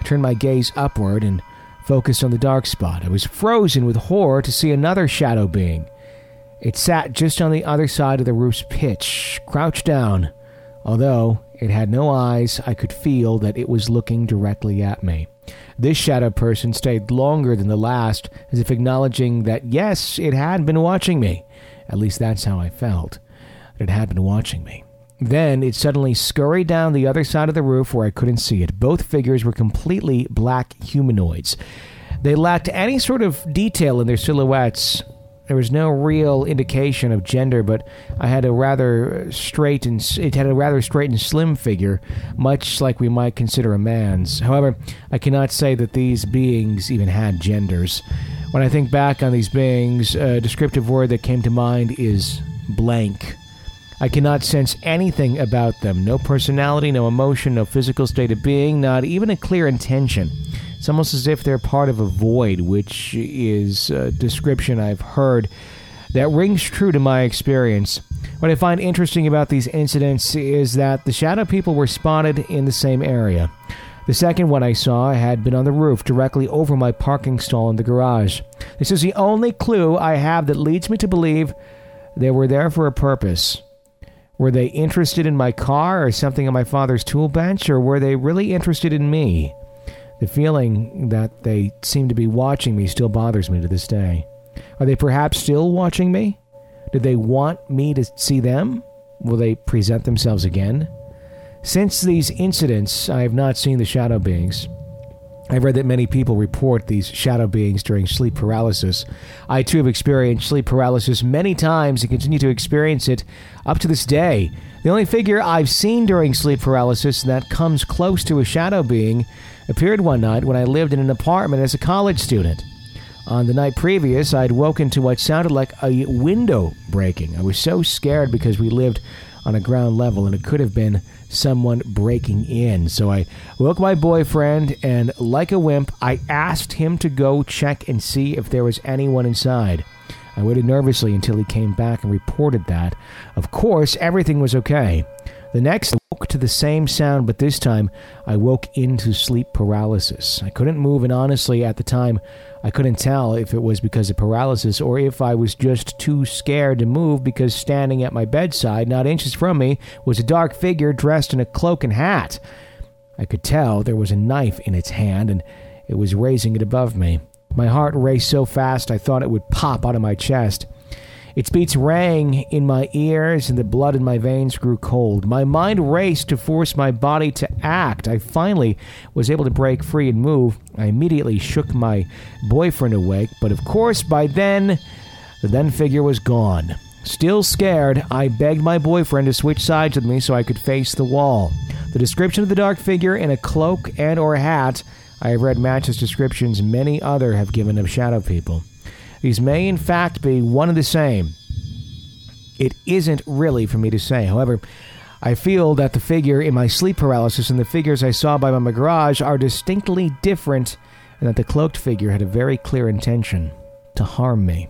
I turned my gaze upward and focused on the dark spot. I was frozen with horror to see another shadow being. It sat just on the other side of the roof's pitch, crouched down. Although it had no eyes, I could feel that it was looking directly at me. This shadow person stayed longer than the last, as if acknowledging that, yes, it had been watching me. At least that's how I felt. It had been watching me. Then it suddenly scurried down the other side of the roof where I couldn't see it. Both figures were completely black humanoids. They lacked any sort of detail in their silhouettes. There was no real indication of gender, but I had a rather straight and it had a rather straight and slim figure, much like we might consider a man's. However, I cannot say that these beings even had genders. When I think back on these beings, a descriptive word that came to mind is blank. I cannot sense anything about them. No personality, no emotion, no physical state of being, not even a clear intention. It's almost as if they're part of a void, which is a description I've heard that rings true to my experience. What I find interesting about these incidents is that the shadow people were spotted in the same area. The second one I saw had been on the roof, directly over my parking stall in the garage. This is the only clue I have that leads me to believe they were there for a purpose. Were they interested in my car or something on my father's tool bench, or were they really interested in me? The feeling that they seemed to be watching me still bothers me to this day. Are they perhaps still watching me? Did they want me to see them? Will they present themselves again? Since these incidents, I have not seen the shadow beings. I've read that many people report these shadow beings during sleep paralysis. I, too, have experienced sleep paralysis many times and continue to experience it up to this day. The only figure I've seen during sleep paralysis that comes close to a shadow being appeared one night when I lived in an apartment as a college student. On the night previous, I had woken to what sounded like a window breaking. I was so scared because we lived on a ground level, and it could have been someone breaking in. So I woke my boyfriend, and like a wimp, I asked him to go check and see if there was anyone inside. I waited nervously until he came back and reported that, of course, everything was okay. The next, I woke to the same sound, but this time I woke into sleep paralysis. I couldn't move, and honestly, at the time, I couldn't tell if it was because of paralysis or if I was just too scared to move, because standing at my bedside, not inches from me, was a dark figure dressed in a cloak and hat. I could tell there was a knife in its hand, and it was raising it above me. My heart raced so fast I thought it would pop out of my chest. Its beats rang in my ears, and the blood in my veins grew cold. My mind raced to force my body to act. I finally was able to break free and move. I immediately shook my boyfriend awake, but of course, by then, the then figure was gone. Still scared, I begged my boyfriend to switch sides with me so I could face the wall. The description of the dark figure in a cloak and or hat, I have read matches descriptions many other have given of shadow people. These may, in fact, be one and the same. It isn't really for me to say. However, I feel that the figure in my sleep paralysis and the figures I saw by my garage are distinctly different, and that the cloaked figure had a very clear intention to harm me.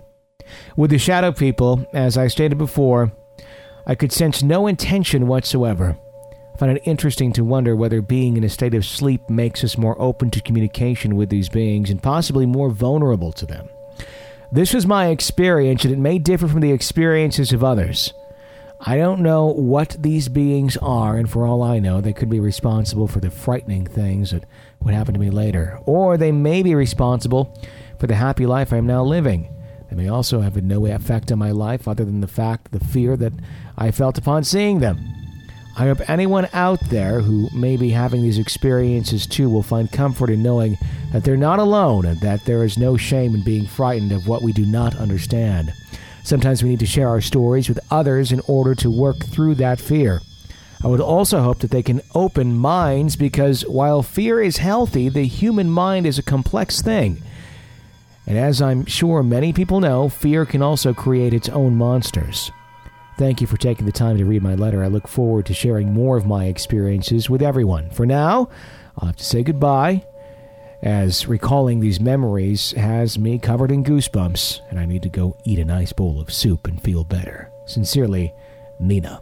With the shadow people, as I stated before, I could sense no intention whatsoever. I find it interesting to wonder whether being in a state of sleep makes us more open to communication with these beings and possibly more vulnerable to them. This was my experience, and it may differ from the experiences of others. I don't know what these beings are, and for all I know, they could be responsible for the frightening things that would happen to me later. Or they may be responsible for the happy life I am now living. They may also have no effect on my life other than the fact, the fear that I felt upon seeing them. I hope anyone out there who may be having these experiences too will find comfort in knowing that they're not alone and that there is no shame in being frightened of what we do not understand. Sometimes we need to share our stories with others in order to work through that fear. I would also hope that they can open minds, because while fear is healthy, the human mind is a complex thing. And as I'm sure many people know, fear can also create its own monsters. Thank you for taking the time to read my letter. I look forward to sharing more of my experiences with everyone. For now, I'll have to say goodbye, as recalling these memories has me covered in goosebumps, and I need to go eat a nice bowl of soup and feel better. Sincerely, Nina.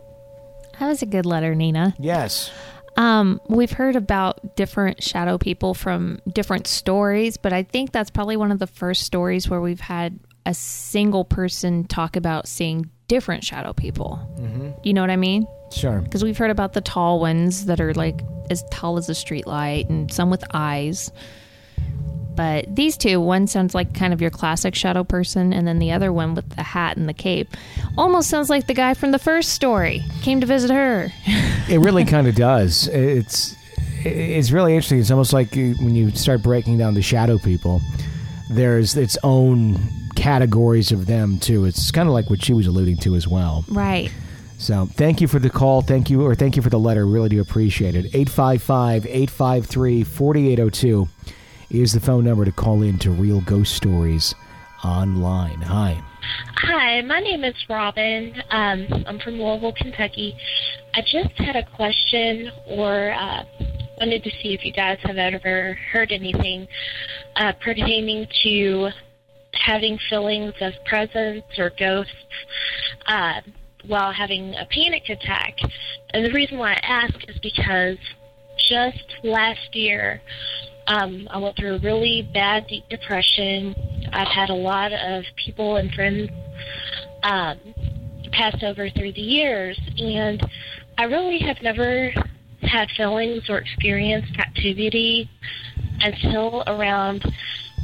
That was a good letter, Nina. Yes. Um, we've heard about different shadow people from different stories, but I think that's probably one of the first stories where we've had a single person talk about seeing different shadow people. Mm-hmm. You know what I mean? Sure. Because we've heard about the tall ones that are like as tall as a streetlight and some with eyes. But these two, one sounds like kind of your classic shadow person, and then the other one with the hat and the cape almost sounds like the guy from the first story came to visit her. It really kind of does. It's it's really interesting. It's almost like when you start breaking down the shadow people, there's its own categories of them, too. It's kind of like what she was alluding to as well. Right. So thank you for the call. Thank you, or thank you for the letter. Really do appreciate it. eight five five, eight five three, four eight zero two. Here's the phone number to call in to Real Ghost Stories Online. Hi. Hi, my name is Robin. Um, I'm from Louisville, Kentucky. I just had a question, or uh, wanted to see if you guys have ever heard anything uh, pertaining to having feelings of presence or ghosts uh, while having a panic attack. And the reason why I ask is because just last year, Um, I went through a really bad deep depression. I've had a lot of people and friends um, pass over through the years, and I really have never had feelings or experienced activity until around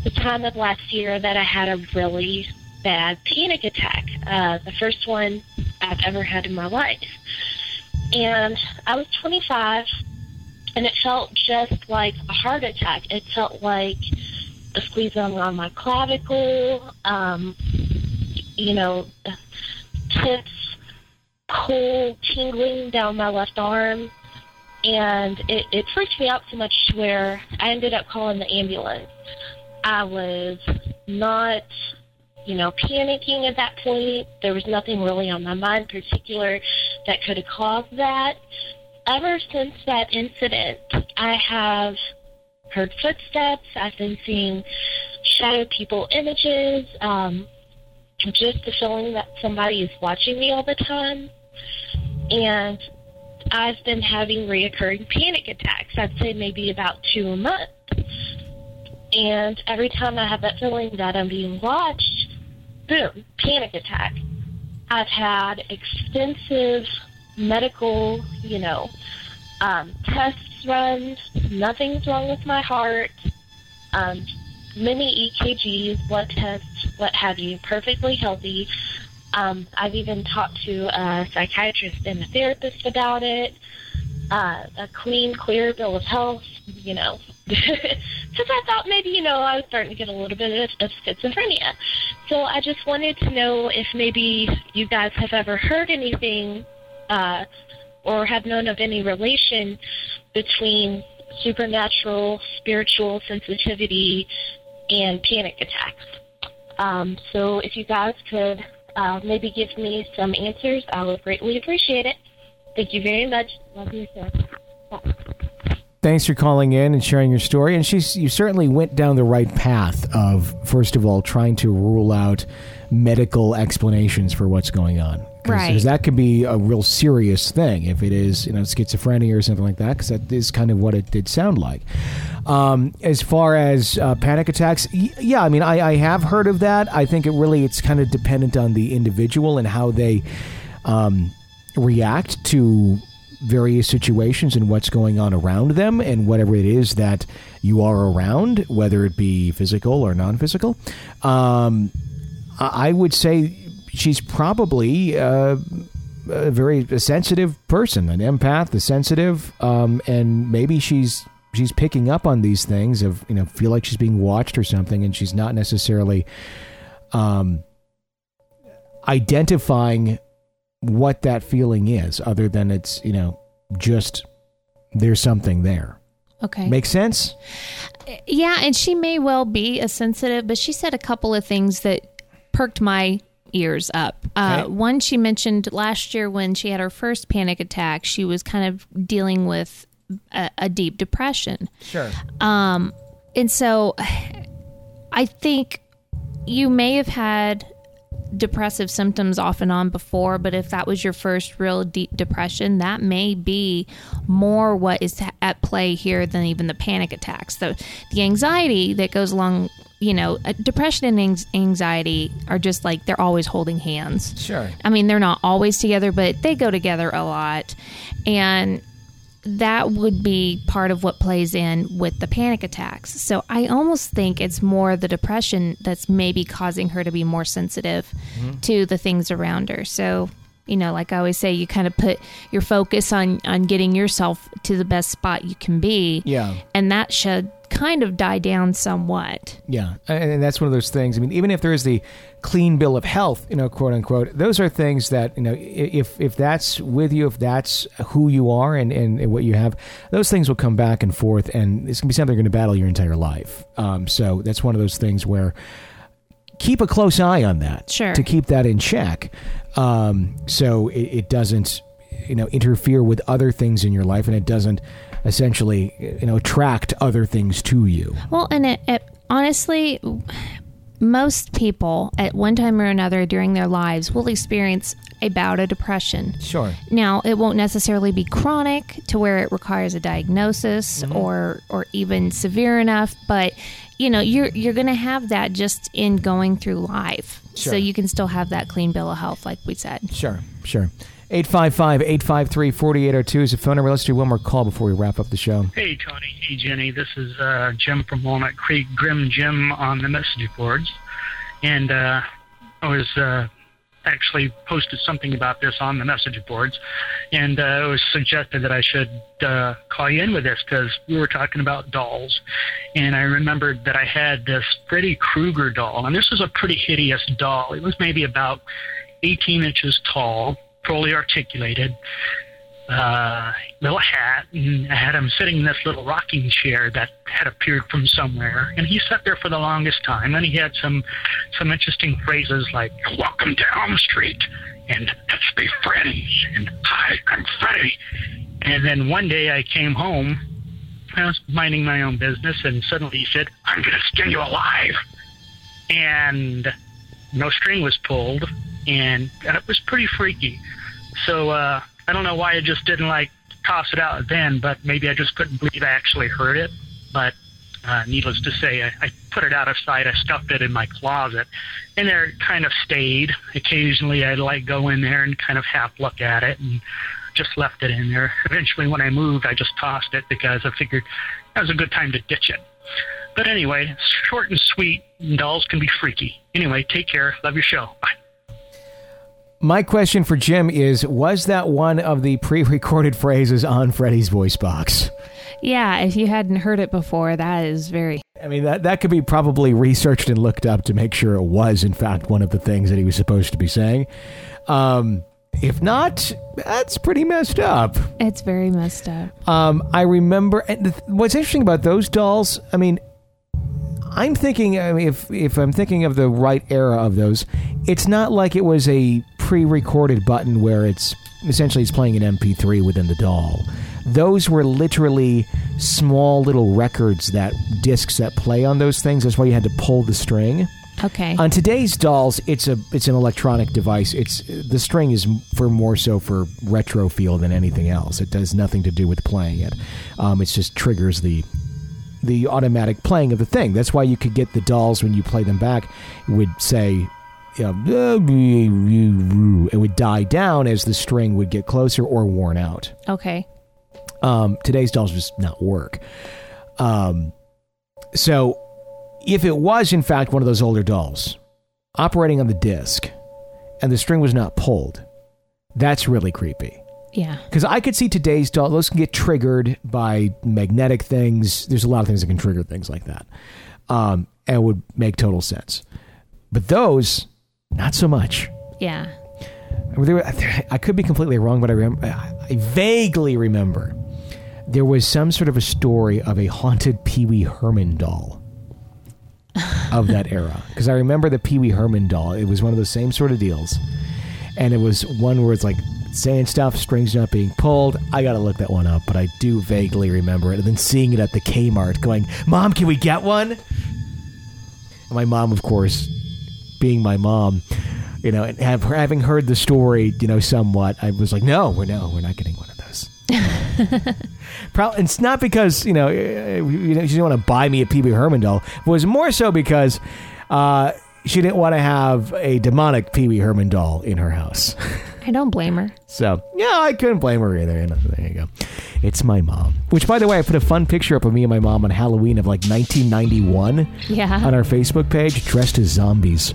the time of last year that I had a really bad panic attack, uh, the first one I've ever had in my life. And I was twenty-five. And it felt just like a heart attack. It felt like a squeeze on my clavicle, um, you know, tips, cool tingling down my left arm. And it, it freaked me out so much to where I ended up calling the ambulance. I was not, you know, panicking at that point. There was nothing really on my mind in particular that could have caused that. Ever since that incident, I have heard footsteps. I've been seeing shadow people images, um, just the feeling that somebody is watching me all the time. And I've been having reoccurring panic attacks, I'd say maybe about two a month. And every time I have that feeling that I'm being watched, boom, panic attack. I've had extensive medical, you know, um, tests run. Nothing's wrong with my heart. Um, many E K Gs, blood tests, what have you, perfectly healthy. Um, I've even talked to a psychiatrist and a therapist about it. Uh, a clean, clear bill of health, you know, because I thought maybe, you know, I was starting to get a little bit of, of schizophrenia. So I just wanted to know if maybe you guys have ever heard anything Uh, or have known of any relation between supernatural, spiritual sensitivity, and panic attacks. Um, so if you guys could uh, maybe give me some answers, I would greatly appreciate it. Thank you very much. Love you, sir. Bye. Thanks for calling in and sharing your story. And she's, you certainly went down the right path of, first of all, trying to rule out medical explanations for what's going on. Cause, right. Because that could be a real serious thing if it is, you know, schizophrenia or something like that, because that is kind of what it did sound like. Um, as far as uh, panic attacks, y- yeah, I mean, I, I have heard of that. I think it really, it's kind of dependent on the individual and how they um, react to various situations and what's going on around them and whatever it is that you are around, whether it be physical or non-physical. Um, I-, I would say she's probably uh, a very a sensitive person, an empath, a sensitive, um, and maybe she's she's picking up on these things of, you know, feel like she's being watched or something, and she's not necessarily um, identifying what that feeling is, other than it's, you know, just there's something there. Okay. Makes sense? Yeah, and she may well be a sensitive, but she said a couple of things that perked my ears up. Uh, okay. One, she mentioned last year when she had her first panic attack, she was kind of dealing with a, a deep depression. Sure. Um, And so I think you may have had depressive symptoms off and on before, but if that was your first real deep depression, that may be more what is at play here than even the panic attacks. So the anxiety that goes along, you know, depression and anxiety are just like, they're always holding hands. Sure. I mean, they're not always together, but they go together a lot. And that would be part of what plays in with the panic attacks. So I almost think it's more the depression that's maybe causing her to be more sensitive mm-hmm. to the things around her. So, you know, like I always say, you kind of put your focus on, on getting yourself to the best spot you can be. Yeah. And that should kind of die down somewhat. Yeah. And that's one of those things. I mean, even if there is the clean bill of health, you know, quote unquote, those are things that, you know, if if that's with you, if that's who you are and, and what you have, those things will come back and forth, and it's going to be something you're going to battle your entire life. Um, so that's one of those things where keep a close eye on that. Sure. To keep that in check. Um, so it, it doesn't, you know, interfere with other things in your life, and it doesn't essentially, you know, attract other things to you. Well, and it, it, honestly, most people at one time or another during their lives will experience a bout of depression. Sure. Now, it won't necessarily be chronic to where it requires a diagnosis mm-hmm. or or even severe enough, but you know, you're you're going to have that just in going through life. Sure. So you can still have that clean bill of health, like we said. Sure, sure. eight five five, eight five three, four eight zero two is the phone number. Let's do one more call before we wrap up the show. Hey, Tony. Hey, Jenny. This is uh, Jim from Walnut Creek, Grim Jim on the message boards. And uh, I was uh, actually posted something about this on the message boards, and uh, it was suggested that I should uh, call you in with this because we were talking about dolls. And I remembered that I had this Freddy Krueger doll, and this was a pretty hideous doll. It was maybe about eighteen inches tall, fully articulated, uh, little hat, and I had him sitting in this little rocking chair that had appeared from somewhere, and he sat there for the longest time, and he had some some interesting phrases like, "Welcome to Elm Street," and "Let's be friends," and "Hi, I'm Freddy." And then one day I came home, I was minding my own business, and suddenly he said, "I'm going to skin you alive," and no string was pulled. And, and it was pretty freaky. So uh, I don't know why I just didn't, like, toss it out then, but maybe I just couldn't believe I actually heard it. But uh, needless to say, I, I put it out of sight. I stuffed it in my closet. And there it kind of stayed. Occasionally I'd, like, go in there and kind of half look at it and just left it in there. Eventually when I moved, I just tossed it because I figured that was a good time to ditch it. But anyway, short and sweet, dolls can be freaky. Anyway, take care. Love your show. Bye. My question for Jim is, was that one of the pre-recorded phrases on Freddy's voice box? Yeah, if you hadn't heard it before, that is very... I mean, that that could be probably researched and looked up to make sure it was, in fact, one of the things that he was supposed to be saying. Um, if not, that's pretty messed up. It's very messed up. Um, I remember... And what's interesting about those dolls, I mean... I'm thinking, I mean, if if I'm thinking of the right era of those, it's not like it was a pre-recorded button where it's essentially it's playing an M P three within the doll. Those were literally small little records, that discs that play on those things. That's why you had to pull the string. Okay. On today's dolls, it's a it's an electronic device. It's the string is for more so for retro feel than anything else. It does nothing to do with playing it. Um, it just triggers the. the automatic playing of the thing. That's why you could get the dolls when you play them back would say, you know, it would die down as the string would get closer or worn out. Okay. Um, today's dolls just not work. Um, so if it was in fact one of those older dolls operating on the disc and the string was not pulled, that's really creepy. Yeah. Because I could see today's dolls, those can get triggered by magnetic things. There's a lot of things that can trigger things like that. Um, and it would make total sense. But those, not so much. Yeah. I could be completely wrong, but I, remember, I vaguely remember there was some sort of a story of a haunted Pee-wee Herman doll of that era. Because I remember the Pee-wee Herman doll. It was one of those same sort of deals. and it was one where it's like saying stuff, strings not being pulled. I gotta look that one up, but I do vaguely remember it. And then seeing it at the Kmart, going, "Mom, can we get one?" And my mom, of course, being my mom, you know, and have, having heard the story, you know, somewhat, I was like, "No, we're no, we're not getting one of those." Probably, it's not because you know, you know, she didn't want to buy me a Pee-wee Herman doll. It was more so because uh, she didn't want to have a demonic Pee-wee Herman doll in her house. I don't blame her. So, yeah, I couldn't blame her either. There you go. It's my mom. Which, by the way, I put a fun picture up of me and my mom on Halloween of like nineteen ninety-one yeah. on our Facebook page, dressed as zombies.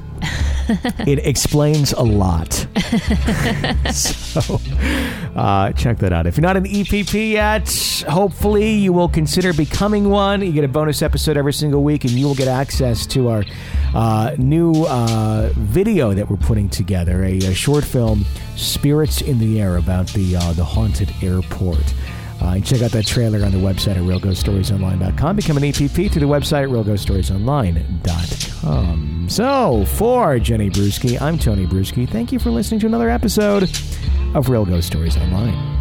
It explains a lot. So, uh, check that out. If you're not an E P P yet, hopefully you will consider becoming one. You get a bonus episode every single week, and you will get access to our uh, new uh, video that we're putting together, a, a short film, Spirits in the Air, about the uh, the haunted airport. Uh, and check out that trailer on the website at real ghost stories online dot com. Become an E P P through the website real ghost stories online dot com. So, for Jenny Brewski, I'm Tony Brewski. Thank you for listening to another episode of Real Ghost Stories Online.